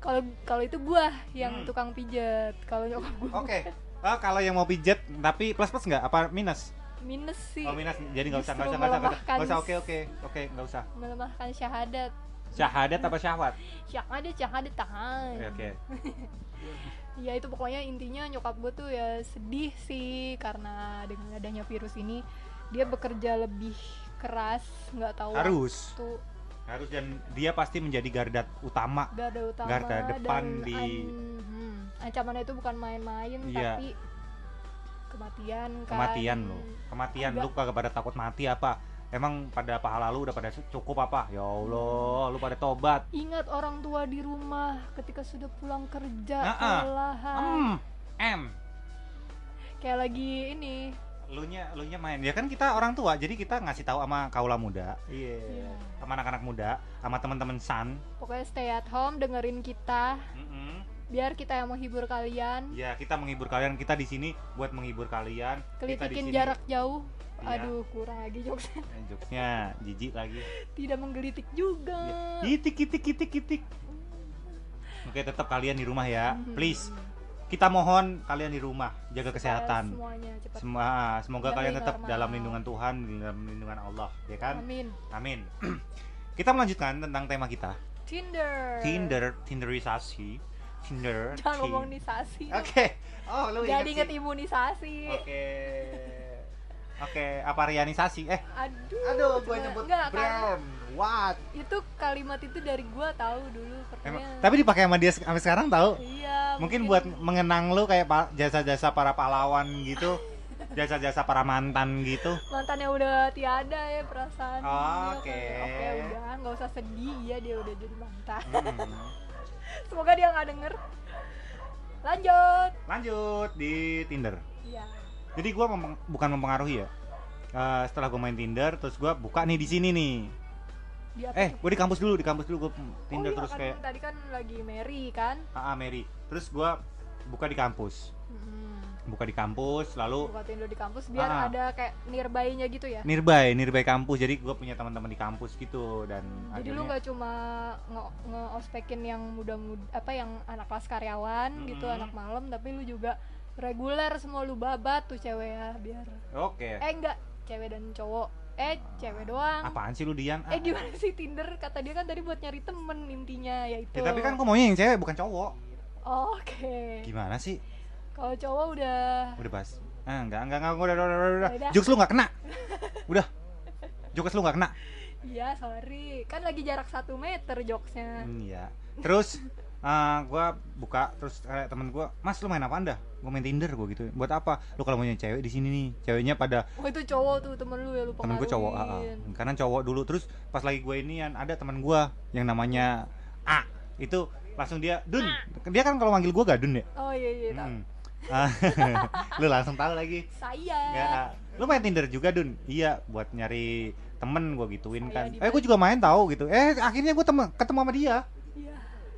Kalau kalau itu gua yang hmm. tukang pijat, kalau nyokap gua. Oke. Okay. Oh, kalau yang mau pijat tapi plus plus nggak? Apa minus? Minus sih. Oh minus, jadi nggak usah nggak usah nggak usah nggak usah. Oke oke oke nggak usah. Melemahkan syahadat. Syahadat apa syahwat? Syahadat syahadat tahan. Oke. Okay. Ya itu pokoknya intinya nyokap gua tuh ya sedih sih karena dengan adanya virus ini dia bekerja lebih keras, nggak tahu. Harus. Waktu. Harus, dan dia pasti menjadi garda utama, garda utama, garda depan di an, hmm, ancamannya itu bukan main-main iya. Tapi kematian kan, kematian lo, kematian lu kagak pada takut mati apa? Emang pada pahala lu udah pada cukup apa? Ya Allah, lu pada tobat. Ingat orang tua di rumah ketika sudah pulang kerja kelelahan. Mm, em, kayak lagi ini. Lunya, lunya main. Ya kan kita orang tua, jadi kita ngasih tahu sama kaula muda, yeah. Yeah. Sama anak-anak muda, sama teman-teman san. Pokoknya stay at home, dengerin kita, mm-hmm. biar kita yang menghibur kalian. Ya kita menghibur kalian, kita di sini buat menghibur kalian. Kelitikin jarak jauh, iya. Aduh kurang lagi jokesnya. Jokesnya jijik lagi. Tidak menggelitik juga. Ya. Itik, itik, itik, itik. Mm. Oke tetap kalian di rumah ya, mm-hmm. please. Kita mohon kalian di rumah jaga kesehatan. Semuanya, Semua, semoga kalian tetap normal. Dalam lindungan Tuhan, dalam lindungan Allah, ya kan? Amin. Amin. Kita melanjutkan tentang tema kita. Tinder. Tinder, tinderisasi. Tinder. Jangan ngomong nisasi. Oke. Okay. Oh, lu jadi inget imunisasi. Oke. Okay. Oke, okay. Aparianisasi. Eh. Aduh. Aduh, gua nyebut brand. What? Itu kalimat itu dari gua tahu dulu pertanyaan. Tapi dipakai sama dia sampai sekarang tahu? Iya. Mungkin, mungkin buat mengenang lu kayak jasa-jasa para pahlawan gitu. Jasa-jasa para mantan gitu. Mantannya udah tiada ya perasaan. Oh, oke. Okay. Oke, okay, udah nggak usah sedih ya, dia udah jadi mantan. Hmm. Semoga dia nggak denger. Lanjut. Lanjut di Tinder. Iya. Jadi gua mem bukan mempengaruhi ya. Uh, setelah gua main Tinder terus gua buka nih di sini nih. Eh, gue di kampus dulu, di kampus dulu gue Tinder oh, iya, terus kan, kayak tadi kan lagi Mary kan? Ah, Mary. Terus gue buka di kampus. Hmm. Buka di kampus, lalu buka Tinder di kampus biar ah, ada kayak nearby-nya gitu ya. Nearby, nearby kampus. Jadi gue punya teman-teman di kampus gitu dan hmm, jadi lu nggak cuma nge-ospekin yang muda-muda apa yang anak kelas karyawan hmm. gitu, anak malam, tapi lu juga reguler semua lu babat tuh cewek ya biar. Oke. Okay. Eh enggak, cewek dan cowok. Eh, cewek doang. Apaan sih lu Dian? Eh, gimana sih Tinder? Kata dia kan tadi buat nyari temen intinya, yaitu ya, tapi kan gue maunya yang cewek, bukan cowok. Oh, oke okay. Gimana sih? Kalau cowok udah Udah bahas? Ah, enggak, enggak, enggak, udah, udah, udah, udah. Jokes lu gak kena. Udah Jokes lu gak kena. Iya, sorry. Kan lagi jarak satu meter jokesnya. Iya hmm, terus, Uh, gue buka terus kayak temen gue, mas lu main apa anda? Gue main Tinder, gue gitu. Buat apa? Lu kalau mau nyari cewek di sini nih, ceweknya pada. Oh itu cowok tuh temen lu ya, lu pengaruhin. Temen gue cowok, uh, uh. karena cowok dulu. Terus pas lagi gue ini ada temen gue yang namanya A, itu langsung dia Dun. Dia kan kalau manggil gue Gadun ya. Oh iya iya. Hmm. Lu langsung tahu lagi. Saya. Ya, uh. Lu main Tinder juga Dun? Iya, buat nyari temen gue gituin. Saya kan. Eh gue juga main tahu gitu. Eh akhirnya gue temen ketemu sama dia.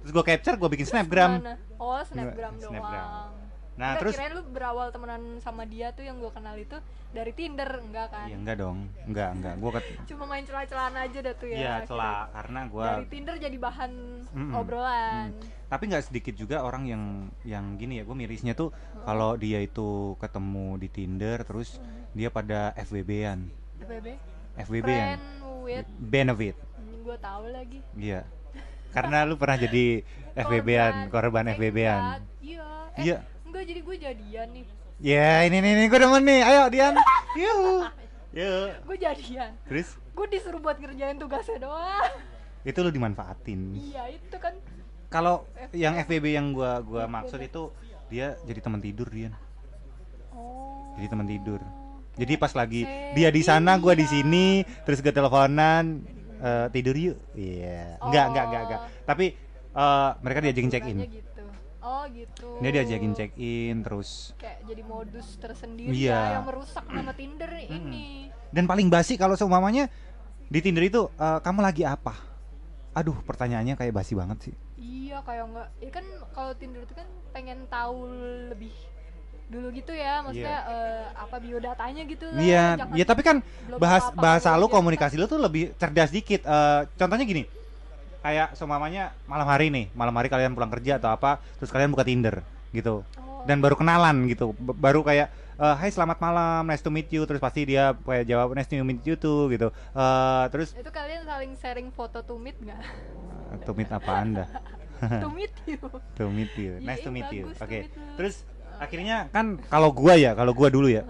Terus gue capture, gue bikin terus snapgram. Mana? Oh, snapgram doang. Snapgram. Nah, enggak, terus kirain lu berawal temenan sama dia tuh yang gue kenal itu dari Tinder, enggak kan? Iya, enggak dong. Enggak, enggak. Gua ket... cuma main celah-celahan aja dah tuh ya. Iya, celah karena gua dari Tinder jadi bahan mm-mm. obrolan. Mm. Tapi enggak sedikit juga orang yang yang gini ya, gue mirisnya tuh oh. kalau dia itu ketemu di Tinder terus mm. dia pada F W B-an. F W B? F W B-an. With... benefit. Gue tahu lagi. Iya. Karena lu pernah jadi F B B-an, korban F B B-an. Iya. Eh, iya. Enggak, jadi gue jadian nih. Ya, yeah, ini nih nih gue demen nih. Ayo, Dian. Yuk. Yuk. Gue jadian. Chris? Gue disuruh buat ngerjain tugasnya doang. Itu lu dimanfaatin. Iya, itu kan. Kalau yang F B B yang gua gua maksud itu dia jadi teman tidur, Dian. Oh. Jadi teman tidur. Jadi pas lagi eh, dia di sana, iya. gua di sini, terus gue teleponan. Uh, tidur yuk, iya, yeah. enggak, oh. enggak, enggak, enggak. Tapi uh, mereka diajakin check in. Gitu. Oh gitu. Dia diajakin check in, terus. Kayak jadi modus tersendiri yeah. ya, yang merusak nama Tinder ini. Dan paling basi kalau seumpamanya di Tinder itu uh, kamu lagi apa? Aduh, pertanyaannya kayak basi banget sih. Iya, kayak enggak. Ya kan kalau Tinder itu kan pengen tahu lebih dulu gitu ya, maksudnya yeah. uh, apa biodatanya gitu lah. Iya, yeah. yeah, tapi kan bahas, bahasa lu, komunikasi lu tuh lebih cerdas dikit. Uh, contohnya gini, kayak seumpamanya malam hari nih, malam hari kalian pulang kerja atau apa, terus kalian buka Tinder gitu, oh. dan baru kenalan gitu, B- baru kayak, hai uh, selamat malam, nice to meet you, terus pasti dia kayak jawab nice to meet you too gitu. Uh, terus itu kalian saling sharing foto to meet nggak? To meet apa anda? To meet you. To meet you, nice yeah, to meet bagus, you. Oke, okay. terus akhirnya kan kalau gua ya, kalau gua dulu ya,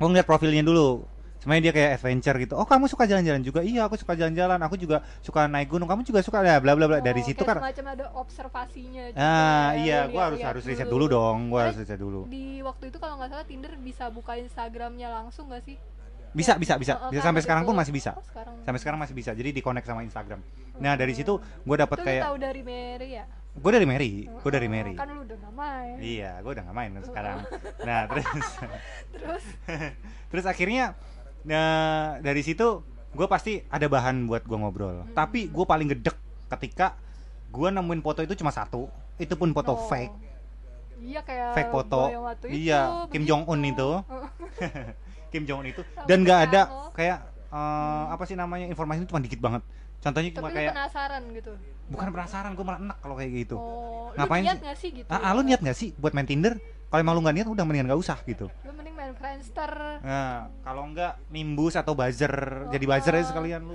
gua ngeliat profilnya dulu. Sebenarnya dia kayak adventure gitu. Oh, kamu suka jalan-jalan juga? Iya, aku suka jalan-jalan. Aku juga suka naik gunung. Kamu juga suka ya, bla bla bla. Dari oh, situ kan macam ada observasinya juga. Ah, iya, gua harus harus riset dulu dong. Gua harus riset dulu. Di waktu itu kalau nggak salah Tinder bisa buka Instagramnya langsung nggak sih? Bisa, bisa, bisa. Bisa sampai sekarang pun masih bisa. Sampai sekarang masih bisa. Jadi di-connect sama Instagram. Nah, dari situ gua dapat kayak tahu dari Mary ya. Gue dari Mary, gue dari Mary. Kan lu udah gak main. Iya, gue udah gak main sekarang. Nah, terus terus terus akhirnya nah, dari situ gue pasti ada bahan buat gue ngobrol. Hmm. Tapi gue paling gedek ketika gue nemuin foto itu cuma satu, itu pun foto oh. fake. Iya kayak fake foto. Iya, Kim Jong Un itu. Kim Jong Un itu dan gak ada kayak uh, hmm. apa sih namanya, informasinya cuma dikit banget. Contohnya cuma kayak penasaran gitu. Bukan penasaran, gue malah enak kalau kayak gitu. Oh, ngapain? Lu niat nggak sih gitu? Ah, ya? Lu niat nggak sih buat main Tinder? Kalau emang lu nggak niat, udah mendingan nggak usah gitu. Lu mending main Friendster. Nah, kalau nggak Nimbus atau Buzzer, oh. jadi Buzzer aja sekalian lu.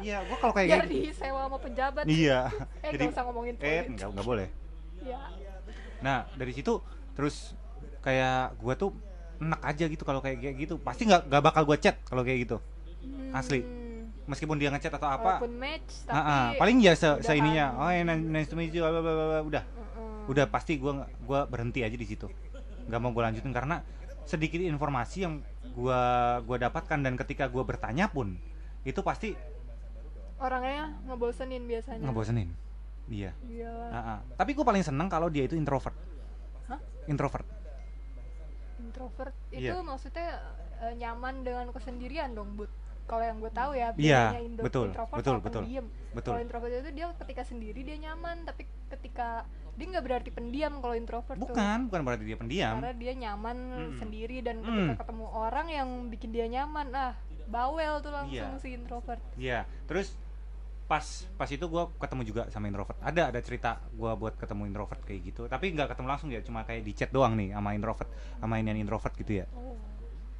Iya, gue kalau kayak gitu. Biar disewa sama pejabat. Iya. eh, jadi nggak usah ngomongin politik. Eh, nggak nggak boleh. Iya. Nah, dari situ terus kayak gue tuh enak aja gitu kalau kayak kayak gitu. Pasti nggak nggak bakal gue chat kalau kayak gitu. Hmm. Asli. Meskipun dia ngechat atau apa, match, tapi uh-uh. paling ya se seininya, oh yeah, nice to meet you, blah, blah, blah, blah. udah, uh-uh. udah pasti gue gue berhenti aja di situ, nggak mau gue lanjutin karena sedikit informasi yang gue gue dapatkan dan ketika gue bertanya pun itu pasti orangnya ngebosenin biasanya. Ngebosenin, iya. Uh-uh. Tapi gue paling seneng kalau dia itu introvert. Huh? Introvert. Introvert itu yeah. maksudnya uh, nyaman dengan kesendirian dong, Bud. Kalau yang gue tahu ya, biasanya yeah, indo- betul, introvert betul, atau betul, pendiam. Kalau introvert itu dia ketika sendiri dia nyaman, tapi ketika dia nggak berarti pendiam kalau introvert. Bukan, tuh. bukan berarti dia pendiam. Karena dia nyaman mm. sendiri dan ketika mm. ketemu orang yang bikin dia nyaman, ah bawel tuh langsung yeah. si introvert. Iya, yeah. terus pas pas itu gue ketemu juga sama introvert. Ada ada cerita gue buat ketemu introvert kayak gitu, tapi nggak ketemu langsung ya, cuma kayak di chat doang nih sama introvert, sama yang introvert gitu ya. Oh.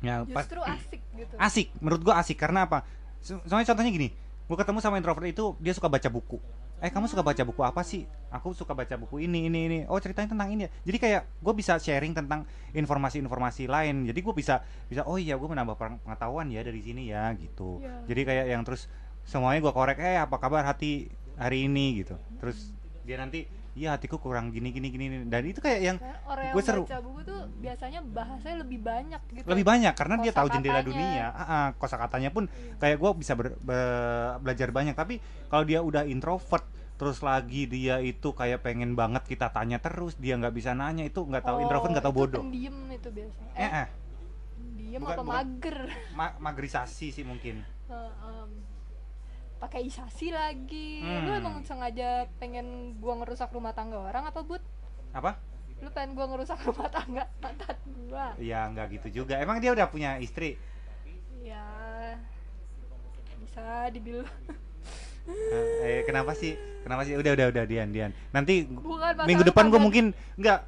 Ya, justru pas, asik gitu. Asik, menurut gue asik karena apa? Soalnya contohnya gini, gue ketemu sama introvert itu dia suka baca buku. Eh kamu suka baca buku apa sih? Aku suka baca buku ini ini ini. Oh ceritanya tentang ini. Jadi kayak gue bisa sharing tentang informasi-informasi lain. Jadi gue bisa bisa oh iya gue menambah pengetahuan ya dari sini ya gitu. Yeah. Jadi kayak yang terus semuanya gue korek. Eh apa kabar hati hari ini gitu. Terus dia nanti, iya hatiku kurang gini gini gini, dan itu kayak yang nah, gue seru. Orang yang baca buku tuh biasanya bahasanya lebih banyak gitu. Lebih banyak karena kosa dia tahu jendela dunia, uh-uh, kosakatanya pun iya. Kayak gue bisa ber, be, belajar banyak. Tapi kalau dia udah introvert, terus lagi dia itu kayak pengen banget kita tanya terus, dia nggak bisa nanya, itu nggak tahu oh, introvert, nggak tahu bodoh. Pendiam itu biasanya. Eh, eh. Pendiam atau mager? Ma- magerisasi sih mungkin. Uh, um. Pakai isasi lagi. Hmm. Lu emang sengaja pengen gua ngerusak rumah tangga orang apa, Bud? Apa? Lu pengen gua ngerusak rumah tangga mantan gua? Ya, enggak gitu juga. Emang dia udah punya istri? Ya. Bisa dibilang. Eh, kenapa sih? Kenapa sih? Udah, udah, udah, Dian, Dian. Nanti minggu depan gua mungkin enggak,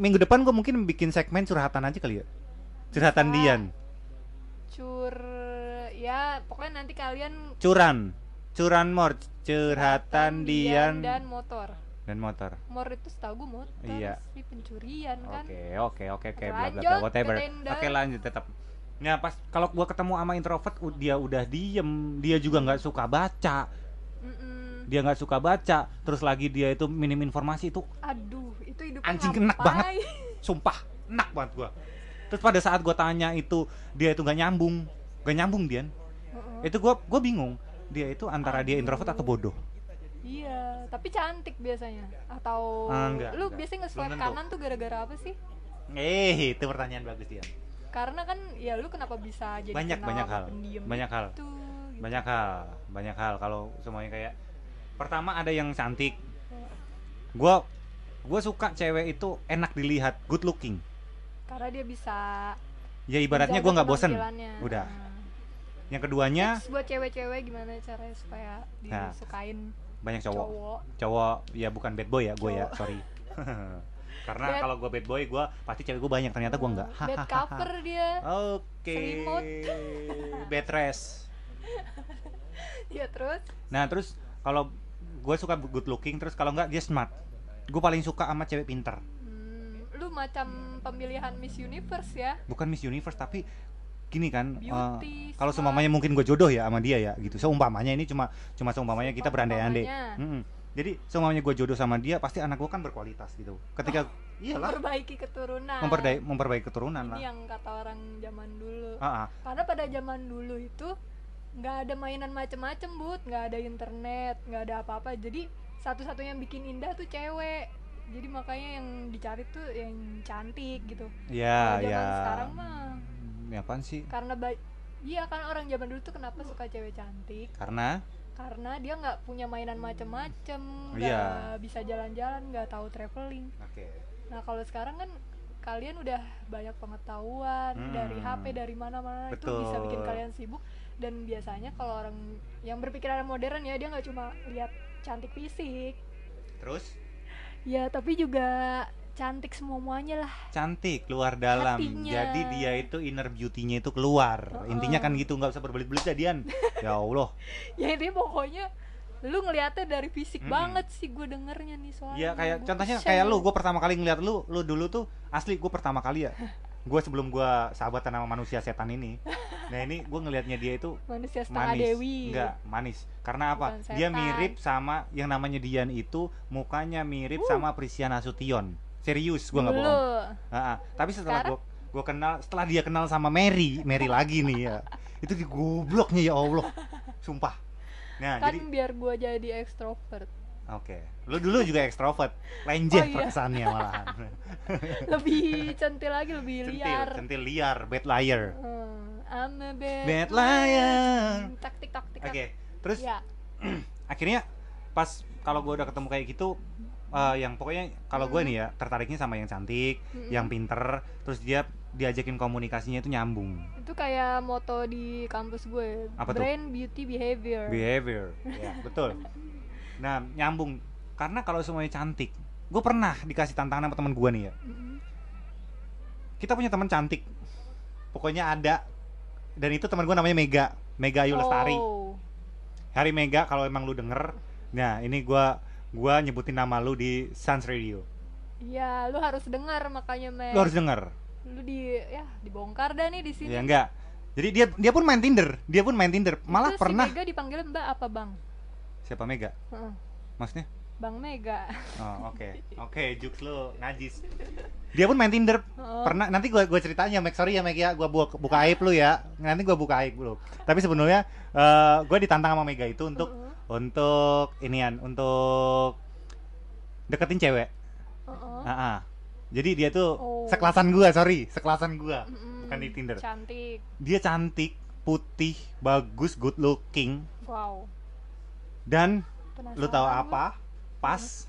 minggu depan gua mungkin bikin segmen curhatan aja kali ya. Curhatan bisa. Dian. Cur ya, pokoknya nanti kalian curan. Curan mor, curhatan Dian, Dian dan motor. Dan motor. Mor itu setahu gue motor. Iya. Tapi pencurian kan. Oke, oke, oke, oke, bla bla bla whatever. Oke, lanjut tetap. Nah, pas kalau gua ketemu sama introvert dia udah diem, dia juga enggak suka baca. Mm-mm. Dia enggak suka baca, terus lagi dia itu minim informasi itu. Aduh, itu hidupnya anjing enak banget. Sumpah, enak banget gua. Terus pada saat gua tanya itu, dia itu enggak nyambung. Enggak nyambung, Dian. Uh-uh. Itu gua gua bingung. Dia itu antara Aduh. Dia introvert atau bodoh. Iya, tapi cantik biasanya. Atau ah, enggak, lu enggak. Biasanya nge-swipe kanan tuh gara-gara apa sih? Eh, itu pertanyaan bagus dia. Karena kan ya lu kenapa bisa jadi banyak banyak hal. Banyak hal. Gitu, gitu. Banyak hal, banyak hal kalau semuanya kayak pertama ada yang cantik. Gua gua suka cewek itu enak dilihat, good looking. Karena dia bisa ya ibaratnya gua enggak bosen. Udah. Hmm. Yang keduanya tips buat cewek-cewek gimana caranya supaya disukain nah, banyak cowok. cowok cowok ya bukan bad boy ya gue ya sorry karena kalau gue bad boy gue pasti cewek gue banyak ternyata gue enggak bad cover dia oke okay. Selimut bad dress ya terus nah terus kalau gue suka good looking terus kalau enggak dia smart gue paling suka sama cewek pinter hmm, lu macam pemilihan Miss Universe ya bukan Miss Universe tapi gini kan, uh, kalau seumpamanya mungkin gue jodoh ya sama dia ya gitu. Seumpamanya ini cuma cuma seumpamanya kita berandai-andai. Mm-hmm. Jadi seumpamanya gue jodoh sama dia, pasti anak gue kan berkualitas gitu. Ketika oh, iyalah, memperbaiki keturunan. Memperda- memperbaiki keturunan ini lah. Ini yang kata orang zaman dulu. Uh-uh. Karena pada zaman dulu itu nggak ada mainan macem-macem, Bud, nggak ada internet, nggak ada apa-apa. Jadi satu-satunya yang bikin indah tuh cewek. Jadi makanya yang dicari tuh yang cantik gitu. Iya, yeah, iya. Yeah. Sekarang mah ya apaan sih? Karena ba- iya kan orang zaman dulu tuh kenapa suka cewek cantik? Karena karena dia nggak punya mainan macem-macem, nggak yeah. bisa jalan-jalan, nggak tahu traveling. Oke. Okay. Nah kalau sekarang kan kalian udah banyak pengetahuan hmm. dari H P dari mana-mana itu bisa bikin kalian sibuk dan biasanya kalau orang yang berpikiran modern ya dia nggak cuma lihat cantik fisik. Terus? Ya tapi juga cantik semuanya lah. Cantik keluar dalam. Hatinya. Jadi dia itu inner beauty-nya itu keluar. Uh-uh. Intinya kan gitu, nggak usah berbelit-belit jadian. Ya Allah. Ya dia pokoknya lu ngeliatnya dari fisik mm-hmm. banget sih gue dengernya nih soalnya. Iya kayak gua contohnya share. Kayak lu, gue pertama kali ngeliat lu, lu dulu tuh asli gue pertama kali ya. Gue sebelum gue sahabatan sama manusia setan ini. Nah ini gue ngelihatnya dia itu manusia setengah manis. Dewi. Enggak manis. Karena apa? Dia mirip sama yang namanya Dian itu mukanya mirip uh. sama Prisciana Sutiyon. Serius, gue nggak bohong. Nah, tapi setelah gue gue kenal, setelah dia kenal sama Mary, Mary lagi nih ya. Itu digobloknya ya Allah, sumpah. Nah, kan jadi biar gue jadi ekstrovert. Oke, okay. Lu dulu juga ekstrovert, lenjeh oh, iya. perasaannya malahan. Lebih centil lagi, lebih centil, liar. Centil liar, bad liar. Hmm, I'm a bad, bad liar. Taktik taktik. Oke, okay. Terus ya. Akhirnya pas kalau gue udah ketemu kayak gitu. Uh, yang pokoknya kalau gue nih ya tertariknya sama yang cantik, mm-hmm. yang pinter, terus dia diajakin komunikasinya itu nyambung. Itu kayak moto di kampus gue. Apa Brain, tuh? Beauty, behavior. Behavior, ya betul. Nah nyambung, karena kalau semuanya cantik, gue pernah dikasih tantangan sama teman gue nih ya. Mm-hmm. Kita punya teman cantik, pokoknya ada, dan itu teman gue namanya Mega, Mega Ayu Lestari. Oh. Hari Mega kalau emang lu denger, nah ini gue. Gua nyebutin nama lu di Sans Radio. Iya, lu harus dengar makanya, Mas. Lu harus dengar. Lu di ya dibongkar dah nih di sini. Ya enggak. Jadi dia dia pun main Tinder, dia pun main Tinder. Malah itu pernah si Mega dipanggil Mbak apa, Bang? Siapa Mega? Heeh. Maksudnya? Bang Mega. Oh, oke. Okay. Oke, okay, Jux lu najis. Dia pun main Tinder. Oh. Pernah nanti gua gua ceritanya, Mek, sorry ya Mek ya, gua buka, buka aib lu ya. Nanti gua buka aib lu. Tapi sebenarnya uh, gua ditantang sama Mega itu untuk uh-huh. untuk inian, untuk deketin cewek. Uh-uh. Uh-uh. Jadi dia tuh oh. sekelasan gua, sorry, sekelasan gua. Mm-mm. Bukan di Tinder. Cantik. Dia cantik, putih, bagus, good looking. Wow. Dan penasaran lu tahu apa? Pas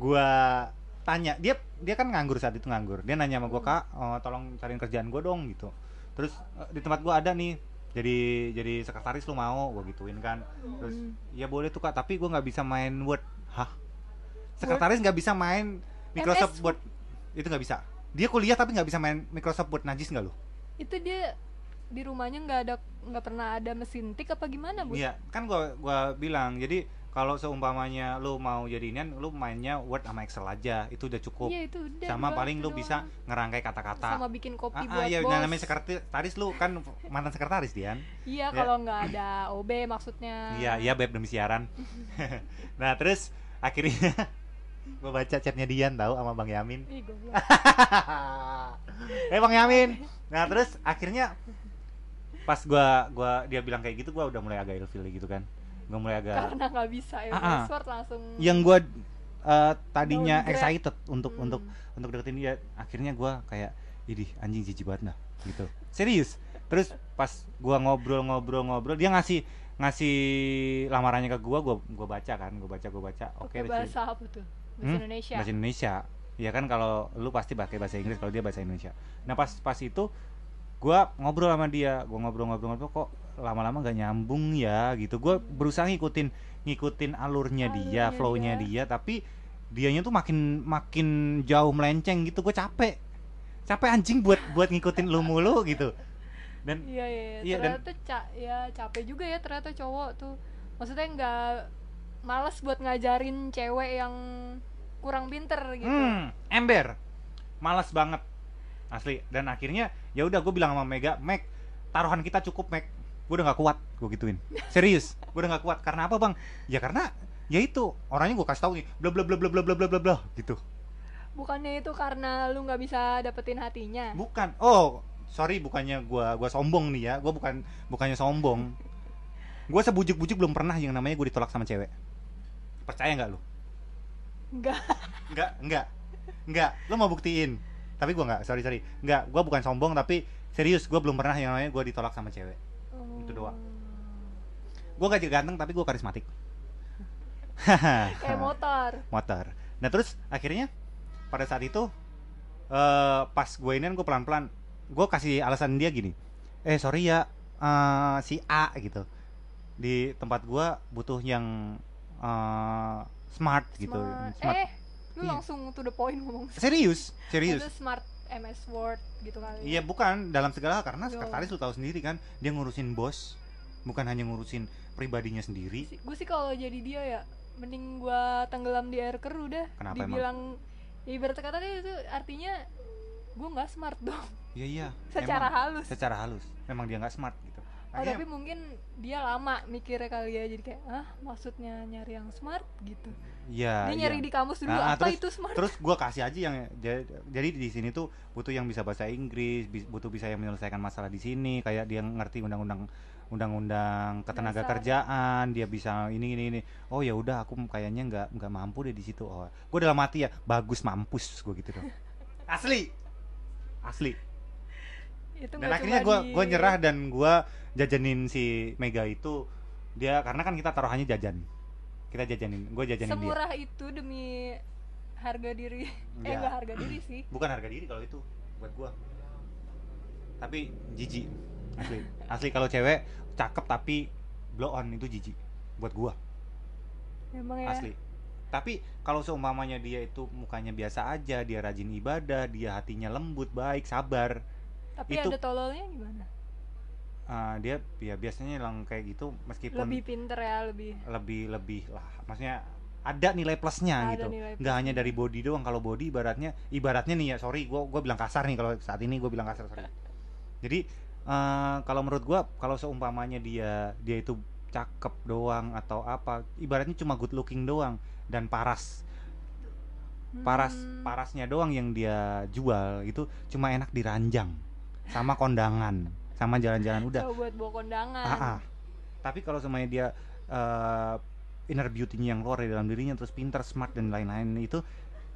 gue tanya, dia dia kan nganggur saat itu nganggur. Dia nanya sama gue, "Kak, oh, tolong cariin kerjaan gue dong," gitu. Terus di tempat gue ada nih, jadi jadi sekretaris, lu mau? Gue gituin kan. Terus, "Ya boleh tuh Kak, tapi gue nggak bisa main Word." Hah? Sekretaris nggak bisa main Microsoft Word? Itu nggak bisa. Dia kuliah tapi nggak bisa main Microsoft Word, najis nggak lu? Itu dia di rumahnya nggak ada, nggak pernah ada mesin tik apa gimana bu? Iya, kan gue gue bilang jadi kalau seumpamanya lu mau jadinya, lu mainnya Word sama Excel aja, itu udah cukup. Ya, itu udah, sama paling lu doang. Bisa ngerangkai kata-kata. Sama bikin kopi ah, buat ah, ya, bos. Iya, namanya sekretaris lu kan mantan sekretaris Dian. Iya, ya. Kalau nggak ada O B maksudnya. Iya, iya beb demi siaran. Nah terus akhirnya gue baca chatnya Dian tahu sama Bang Yamin. Ih, goblok. Eh Bang Yamin. Nah terus akhirnya pas gue gue dia bilang kayak gitu, gue udah mulai agak ilfil gitu kan. Gue mulai agak karena nggak bisa ya password langsung yang gue uh, tadinya downgrade. Excited untuk hmm. untuk untuk deketin dia, akhirnya gue kayak idih anjing jijik banget nah gitu serius. Terus pas gue ngobrol-ngobrol-ngobrol dia ngasih ngasih lamarannya ke gue, gue gue baca kan gue baca gue baca oke okay, bahasa apa tuh bahasa hmm? Indonesia bahasa Indonesia ya kan, kalau lu pasti pakai bahasa Inggris, kalau dia bahasa Indonesia. Nah pas pas itu gue ngobrol sama dia, gue ngobrol-ngobrol-ngobrol kok lama-lama gak nyambung ya gitu. Gue berusaha ngikutin ngikutin alurnya, alurnya dia, flow-nya dia. dia, tapi dianya tuh makin makin jauh melenceng gitu. Gue capek, capek anjing buat buat ngikutin lu mulu gitu. Dan iya iya, iya ternyata dan, ca- ya capek juga ya ternyata cowok tuh. Maksudnya nggak malas buat ngajarin cewek yang kurang pinter gitu. Hmm, ember, malas banget asli. Dan akhirnya ya udah gue bilang sama Mega, Meg taruhan kita cukup Meg. Gue udah gak kuat, gue gituin. Serius, gue udah gak kuat. Karena apa bang? Ya karena, ya itu orangnya gue kasih tau nih, bla bla bla bla bla bla bla bla gitu. Bukannya itu karena lu gak bisa dapetin hatinya? Bukan, oh sorry bukannya gue gue sombong nih ya. Gue bukan bukannya sombong. Gue sebujuk-bujuk belum pernah yang namanya gue ditolak sama cewek. Percaya gak lu? Enggak. Enggak, enggak, enggak, lu mau buktiin. Tapi gue gak, sorry sorry enggak, gue bukan sombong tapi serius gue belum pernah yang namanya gue ditolak sama cewek. Itu doang. Gue gak jadi ganteng tapi gue karismatik. Kayak motor. Motor. Nah terus akhirnya pada saat itu uh, pas gue ini kan gue pelan-pelan gue kasih alasan dia gini. Eh sorry ya uh, si A gitu di tempat gue butuh yang uh, smart, smart gitu. Smart. Eh lu iya. Langsung to the point ngomong. Serius serius. Itu smart. M S Word gitu kali. Iya bukan dalam segala hal karena sekretaris lu tahu sendiri kan dia ngurusin bos, bukan hanya ngurusin pribadinya sendiri. Gue sih kalau jadi dia ya mending gue tenggelam di air keruh dah. Kenapa dibilang, emang? Ibarat kata itu artinya gue nggak smart dong. Iya iya. Secara emang, halus. Secara halus. Memang dia nggak smart gitu. Oh akhirnya, tapi mungkin dia lama mikirnya kali ya, jadi kayak ah maksudnya nyari yang smart gitu. Iya. Dia ya. Nyari di kamus dulu nah, apa terus, itu smart. Terus gue kasih aja yang jadi di sini tuh butuh yang bisa bahasa Inggris, butuh bisa yang menyelesaikan masalah di sini, kayak dia ngerti undang-undang undang-undang ketenaga Masa. kerjaan, dia bisa ini ini ini. Oh ya udah aku kayaknya nggak nggak mampu deh di situ. Oh gue dalam hati ya bagus mampus gue gitu dong. Asli, asli. Itu dan akhirnya gue gue nyerah dan gue jajanin si Mega itu dia karena kan kita taruhannya jajan, kita jajanin, gue jajanin semurah dia semurah itu demi harga diri ya. Eh nggak harga diri sih, bukan harga diri kalau itu buat gue, tapi jijik asli asli kalau cewek cakep tapi blow on itu jijik buat gue emang ya asli. Tapi kalau seumpamanya dia itu mukanya biasa aja, dia rajin ibadah, dia hatinya lembut, baik, sabar, tapi itu, ada tololnya gimana? Uh, dia ya biasanya lang kayak gitu meskipun lebih pinter ya, lebih lebih lebih lah maksudnya ada nilai plusnya ada gitu nilai plus. Nggak hanya dari body doang. Kalau body ibaratnya ibaratnya nih ya sorry gue gue bilang kasar nih kalau saat ini gue bilang kasar sorry. Jadi uh, kalau menurut gue kalau seumpamanya dia dia itu cakep doang atau apa, ibaratnya cuma good looking doang dan paras paras parasnya doang yang dia jual itu, cuma enak diranjang sama kondangan sama jalan-jalan udah. Coba buat bawa kondangan. Ah-ah. Tapi kalau semuanya dia uh, inner beauty-nya yang keluar di dalam dirinya, terus pintar, smart dan lain-lain, itu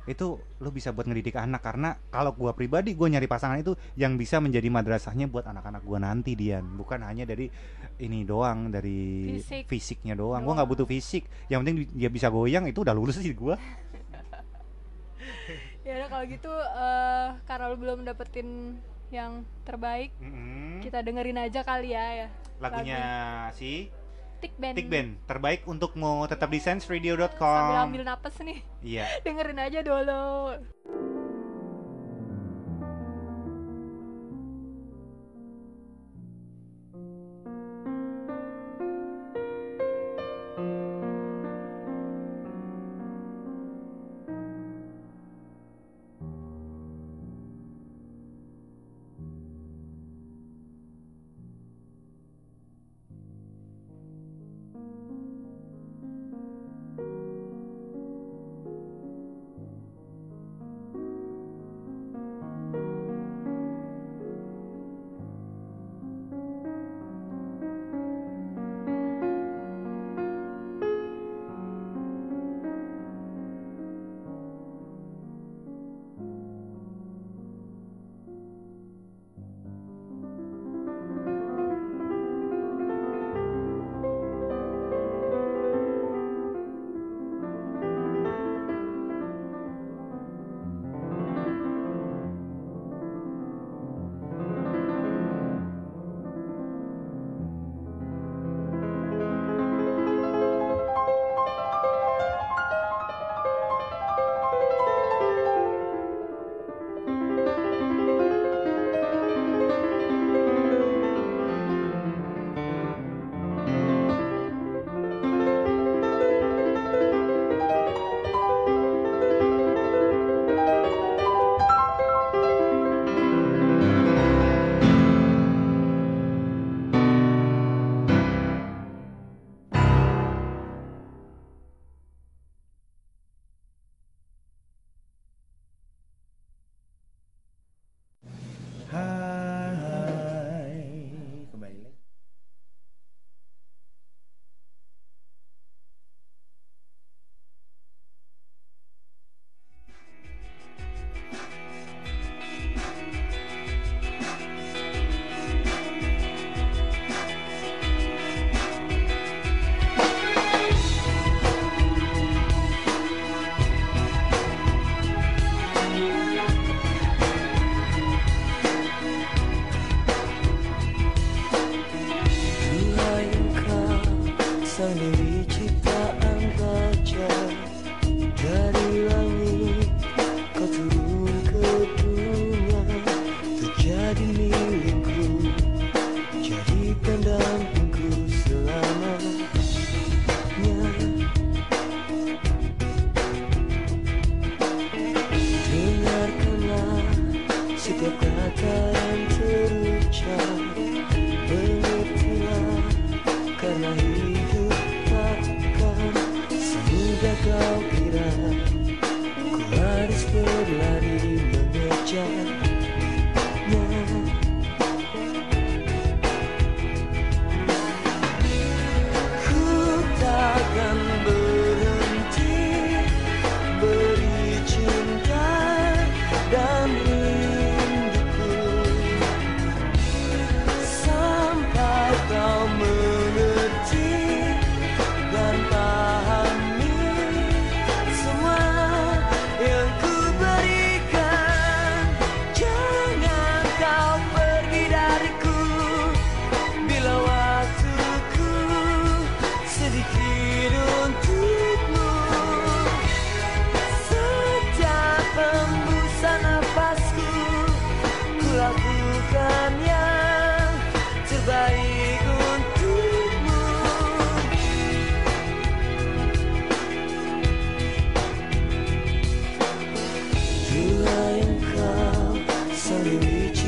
itu lo bisa buat ngedidik anak. Karena kalau gue pribadi, gue nyari pasangan itu yang bisa menjadi madrasahnya buat anak-anak gue nanti, Dian. Bukan hanya dari ini doang, dari fisik. fisiknya doang. Gue nggak butuh fisik, yang penting dia bisa goyang, itu udah lulus sih gue. Ya udah kalau gitu, uh, karena lo belum dapetin yang terbaik, mm-hmm. kita dengerin aja kali ya, ya. Lagunya Lagu. si Tik Band. Tik Band terbaik untukmu, tetap di sans radio dot com. Sambil ambil napas nih. Iya. Dengerin aja dulu.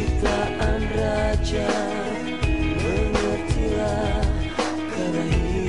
Ciptaan raja, mengertilah karena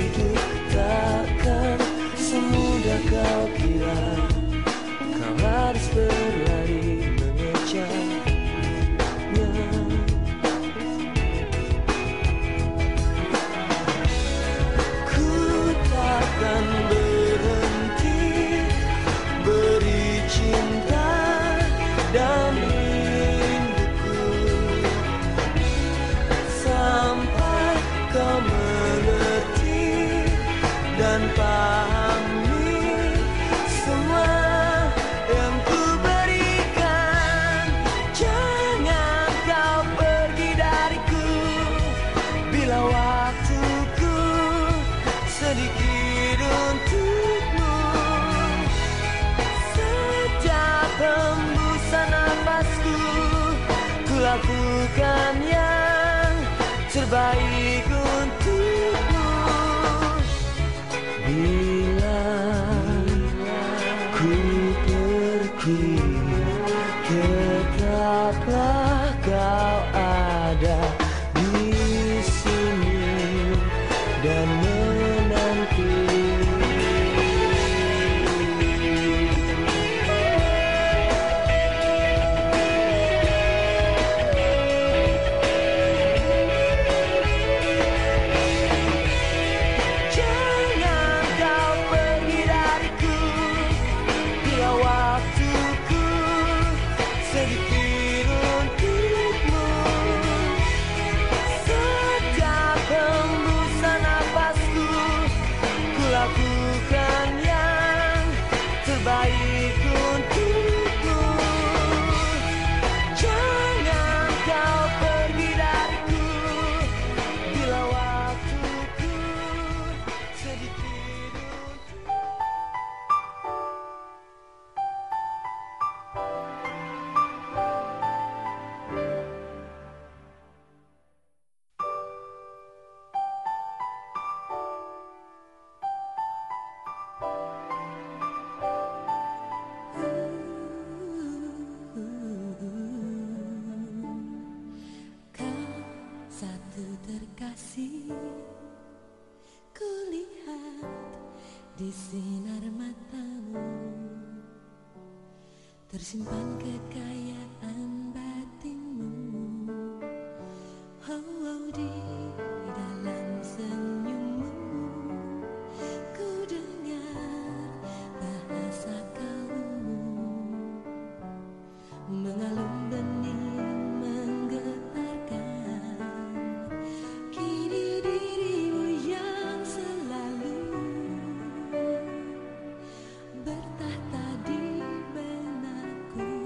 Bertahta di benakku.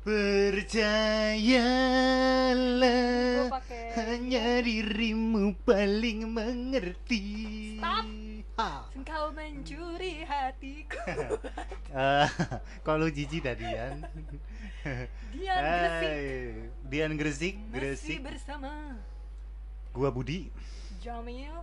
Percayalah hanya dirimu paling mengerti. Stop. Ha. Engkau mencuri hatiku. uh, Kalau jijik tadi Dian. Dian Gresik. Dian Gresik. Gresik. Masih bersama gua Budi. Jamil.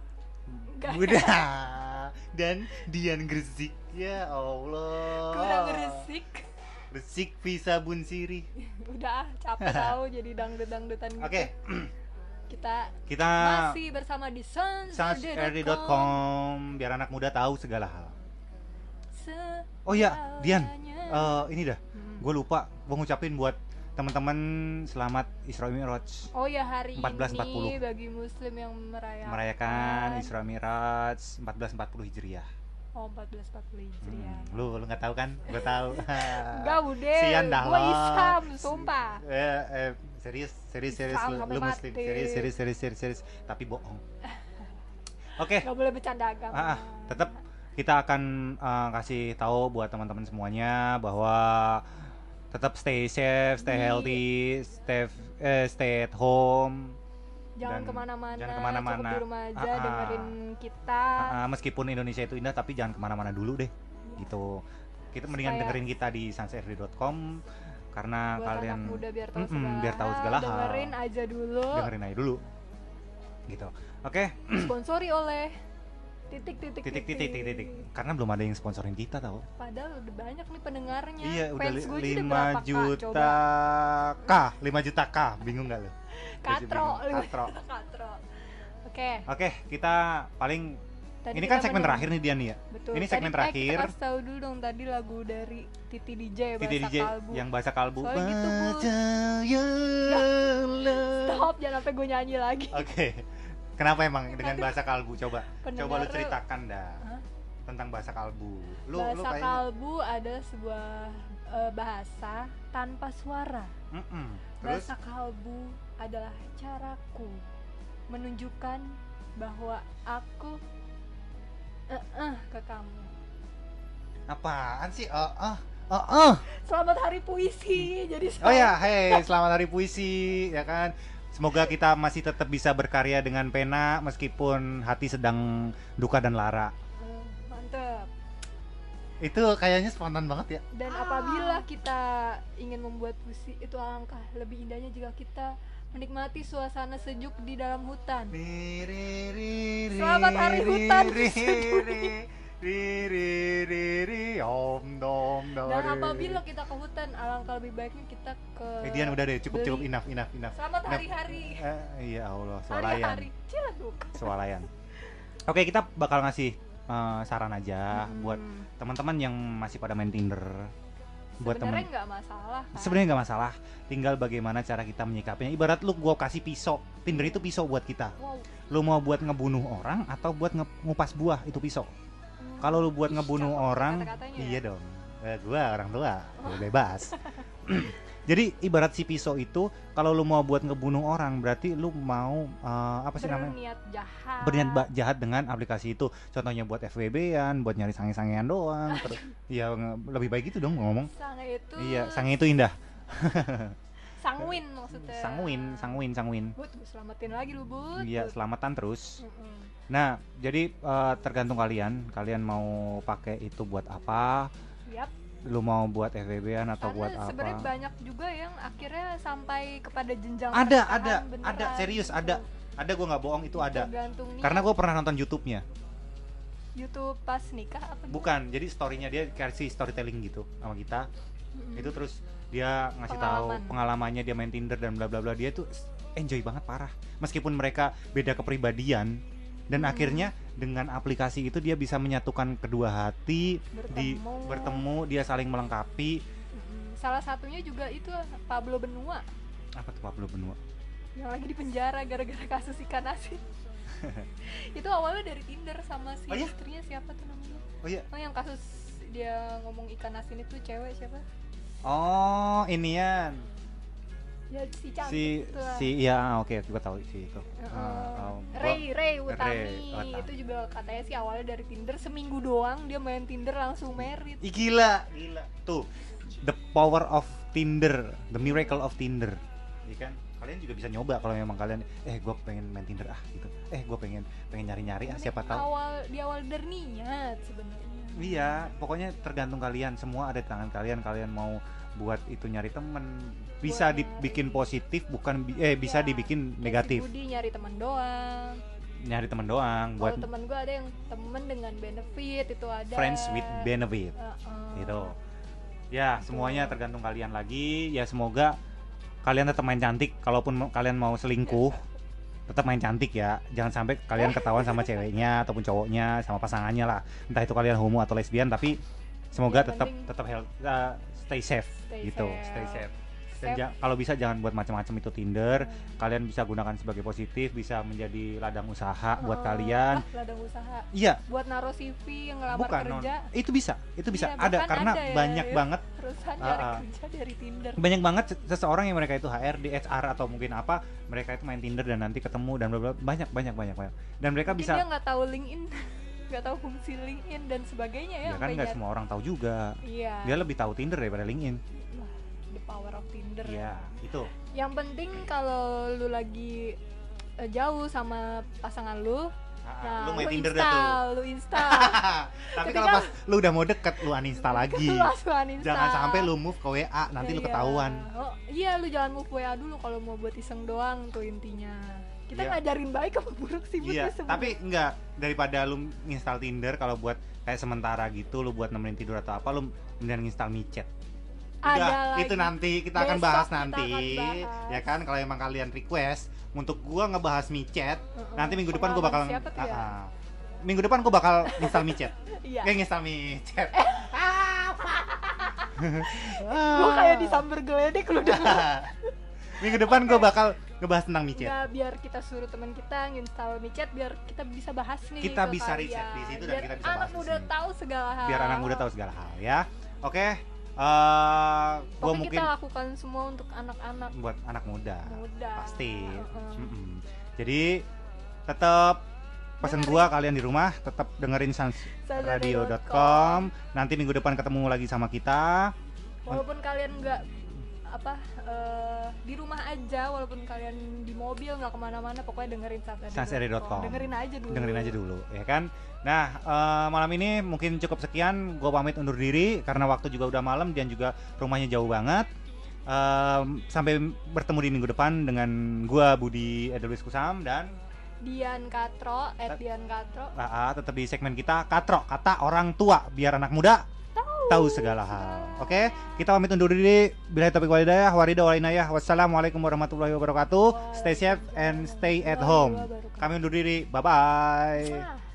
Udah. Dan Dian Gresik. Ya Allah. Kurang Gresik. Resik visa bunsiri. Udah capek tahu jadi dangdut-dangdutan gitu. Oke. Okay. Kita kita masih bersama di sans R D dot com biar anak muda tahu segala hal. Segalanya. Oh iya, Dian. Uh, ini dah. Hmm. Gue lupa gue ngucapin buat teman-teman selamat Isra Mi'raj. Oh ya, hari empat belas empat puluh ini bagi muslim yang merayakan, merayakan Isra Mi'raj seribu empat ratus empat puluh Hijriah. Oh, seribu empat ratus empat puluh Hijriah. Hmm, lu lu nggak tahu kan? Gue tahu. Enggak udah. Sian dah lo. Gue Islam, sumpah. Eh, eh serius, serius, serius lu, lu muslim. Serius, serius, serius, serius, serius, tapi bohong. Oke. Okay. Gak boleh bercanda agama. Ah, ah, tetap kita akan uh, kasih tahu buat teman-teman semuanya bahwa tetap stay safe, stay healthy, stay eh, stay at home. Jangan kemana-mana, jangan kemana-mana, cukup di rumah aja, ah, dengerin kita. Ah, meskipun Indonesia itu indah, tapi jangan kemana-mana dulu deh, ya. Gitu. Kita mendingan Saya... dengerin kita di sans R D dot com karena buat kalian anak muda biar tahu, mm-mm, segala, biar tahu segala hal. Dengerin aja dulu. Dengerin aja dulu, gitu. Oke. Okay. Sponsori oleh titik-titik. Titik-titik-titik. Karena belum ada yang sponsorin kita tau. Padahal udah banyak nih pendengarnya. Iya, fans udah lima juta K, lima juta K, bingung nggak lo? Katro, Katro. Katro. Oke. Okay. Oke, okay, kita paling tadi ini kan segmen bener. terakhir nih Dian ya. Betul. Ini segmen tadi, terakhir. Eh, kita tahu dulu dong tadi lagu dari Titi D J Bahasa D J Kalbu. Yang Bahasa Kalbu. Soalnya gitu, Bu. Stop, jangan sampai gue nyanyi lagi. Oke. Okay. Kenapa emang dengan Bahasa Kalbu, coba pendengar, coba lu ceritakan dah. Huh? Tentang Bahasa Kalbu. Lu, bahasa lu kayaknya... Kalbu ada sebuah uh, bahasa tanpa suara. Mm-mm. Terus? Bahasa Kalbu adalah caraku menunjukkan bahwa aku eh uh, uh, ke kamu. Apaan sih? Eh uh, uh, uh, uh. Selamat Hari Puisi. Jadi selamat... Oh ya, hey, selamat Hari Puisi ya kan. Semoga kita masih tetap bisa berkarya dengan pena meskipun hati sedang duka dan lara. Uh, mantep. Itu kayaknya spontan banget ya. Dan ah. apabila kita ingin membuat puisi, itu alangkah lebih indahnya jika kita menikmati suasana sejuk di dalam hutan. Selamat Hari Hutan. Riri om dom dom. Dan apabila kita ke hutan, alangkah lebih baiknya kita ke. Eh Dian udah deh, cukup beli. cukup enough enough enough. Selamat hari-hari. Eh, iya Allah, swalayan. Hari-hari Ciladuk. Swalayan. Oke, kita bakal ngasih uh, saran aja hmm. buat teman-teman yang masih pada main Tinder. Buat teman. Sebenarnya nggak masalah. Kan? Sebenarnya nggak masalah. Tinggal bagaimana cara kita menyikapinya. Ibarat lu gua kasih pisau, Tinder itu pisau buat kita. Wow. Lu mau buat ngebunuh orang atau buat ngupas buah itu pisau. Kalau lu buat ngebunuh Ih, orang, iya dong. Eh, gua orang tua, oh. bebas. Jadi ibarat si pisau itu, kalau lu mau buat ngebunuh orang, berarti lu mau uh, apa sih namanya? Berniat jahat. Berniat jahat dengan aplikasi itu. Contohnya buat F W B-an, buat nyari sange-sangean doang. Terus, ya lebih baik itu dong ngomong. Sange itu. Iya, sange itu indah. Sangwin maksudnya. Sangwin, sangwin, sangwin. But, selamatin lagi lu, Bud. Iya, selamatan terus. Mm-mm. Nah, jadi uh, tergantung kalian, kalian mau pakai itu buat apa? Yap. Lu mau buat F W B-an atau Karena buat apa? Sebenarnya banyak juga yang akhirnya sampai kepada jenjang. Ada, ada, beneran, ada, serius gitu. ada, ada gue nggak bohong itu ada. Karena gue pernah nonton YouTube-nya. YouTube pas nikah apa? Bukan, jadi story-nya dia kasih storytelling gitu sama kita. Mm-hmm. Itu terus dia ngasih Pengalaman. tahu pengalamannya dia main Tinder dan bla bla bla, dia tuh enjoy banget parah. Meskipun mereka beda kepribadian. Dan hmm. akhirnya dengan aplikasi itu dia bisa menyatukan kedua hati, bertemu, di, bertemu dia saling melengkapi. Salah satunya juga itu Pablo Benua. Apa tuh Pablo Benua? Yang lagi di penjara gara-gara kasus ikan asin. Itu awalnya dari Tinder sama si oh, istrinya iya? siapa tuh namanya? Oh iya. Oh yang kasus dia ngomong ikan asin itu cewek siapa? Oh inian. Ya, si si, si ya oke okay, gue tahu sih itu uh, uh, Rei Rei Utami itu juga katanya sih awalnya dari Tinder seminggu doang dia main Tinder langsung married. Ih, gila gila tuh the power of Tinder, the miracle of Tinder, ya kan? Kalian juga bisa nyoba kalau memang kalian eh gue pengen main Tinder ah gitu, eh gue pengen pengen nyari-nyari ah siapa tahu. Awal di awal berniat sebenarnya. Iya, pokoknya tergantung kalian, semua ada di tangan kalian. Kalian mau buat itu nyari temen bisa buat dibikin nyari positif, bukan bi- eh bisa ya, dibikin negatif. Budi nyari temen doang. Nyari temen doang. Kalo buat temen gue ada yang temen dengan benefit itu ada. Friends with benefit. Uh-uh. Gitu. Ya, semuanya tergantung kalian lagi. Ya semoga kalian tetap main cantik, kalaupun kalian mau selingkuh tetap main cantik ya. Jangan sampai kalian ketahuan sama ceweknya ataupun cowoknya, sama pasangannya lah. Entah itu kalian homo atau lesbian, tapi semoga ya, tetap tetap health, uh, stay safe stay gitu, safe. stay safe. Dan ja- kalau bisa jangan buat macam-macam itu Tinder. Hmm. Kalian bisa gunakan sebagai positif, bisa menjadi ladang usaha hmm. buat kalian. Ah, ladang usaha. Iya. Buat naruh C V yang ngelamar Bukan, kerja. Non. Itu bisa, itu bisa. Ya, ada karena ada ya, banyak ya. banget perusahaan nyari uh, kerja dari Tinder. Banyak banget seseorang yang mereka itu H R D, H R atau mungkin apa, mereka itu main Tinder dan nanti ketemu dan bla bla banyak banyak banyak banyak. Dan mereka mungkin bisa dia nggak tahu LinkedIn, nggak tahu fungsi LinkedIn dan sebagainya ya. Ya kan nggak semua orang tahu juga. Iya. Dia lebih tahu Tinder daripada LinkedIn. Nah, the power of Tinder. Iya, itu. Yang penting kalau lu lagi uh, jauh sama pasangan lu, nah, lu main lu Tinder dah tuh. Lu install. Tapi kalau pas lu udah mau deket lu uninstall lagi. Lu uninstall. Jangan sampai lu move ke W A, nanti iya. lu ketahuan. Oh, iya, lu jangan move W A dulu kalau mau buat iseng doang tuh intinya. Kita yeah. ngajarin baik apa buruk sih buat yeah. semua. Tapi enggak, daripada lu install Tinder kalau buat kayak sementara gitu, lu buat nemenin tidur atau apa, lu mendingan install MiChat. Udah, itu nanti kita akan bahas nanti akan bahas. Ya kan, kalau emang kalian request untuk gua ngebahas MiChat, uh-uh. nanti minggu depan gua bakal uh, ya? minggu depan gua bakal install MiChat. Iya. Kayak install MiChat. Gua kayak disamber geledek lu udah. Minggu depan okay. gua bakal ngebahas tentang MiChat. Nah, biar kita suruh teman kita install MiChat biar kita bisa bahas nih. Kita bisa riset di situ dan kita bisa bahas. Anak muda tahu segala hal. Biar anak muda tahu segala hal ya. Oke. Okay. Uh, gua mungkin kita lakukan semua untuk anak-anak, buat anak muda, muda. Pasti. Uh-uh. Jadi tetap pesan dengerin. Gua kalian di rumah tetap dengerin sans radio dot com. Nanti minggu depan ketemu lagi sama kita. Walaupun kalian nggak apa uh, di rumah aja, walaupun kalian di mobil nggak kemana-mana, pokoknya dengerin sans r d dot com. Dengerin aja dulu. Dengerin aja dulu, ya kan? Nah, uh, malam ini mungkin cukup sekian. Gue pamit undur diri karena waktu juga udah malam dan juga rumahnya jauh banget. uh, Sampai bertemu di minggu depan dengan gue Budi Edelweiss Kusam dan Dian Katro at Dian Katro. uh, uh, Tetap di segmen kita Katro, kata orang tua biar anak muda tahu segala hal. Oke, okay? Kita pamit undur diri. Billahi taufiq wal hidayah, waridah wal inayah. Wassalamualaikum warahmatullahi wabarakatuh. Stay safe and stay at home. Kami undur diri. Bye bye.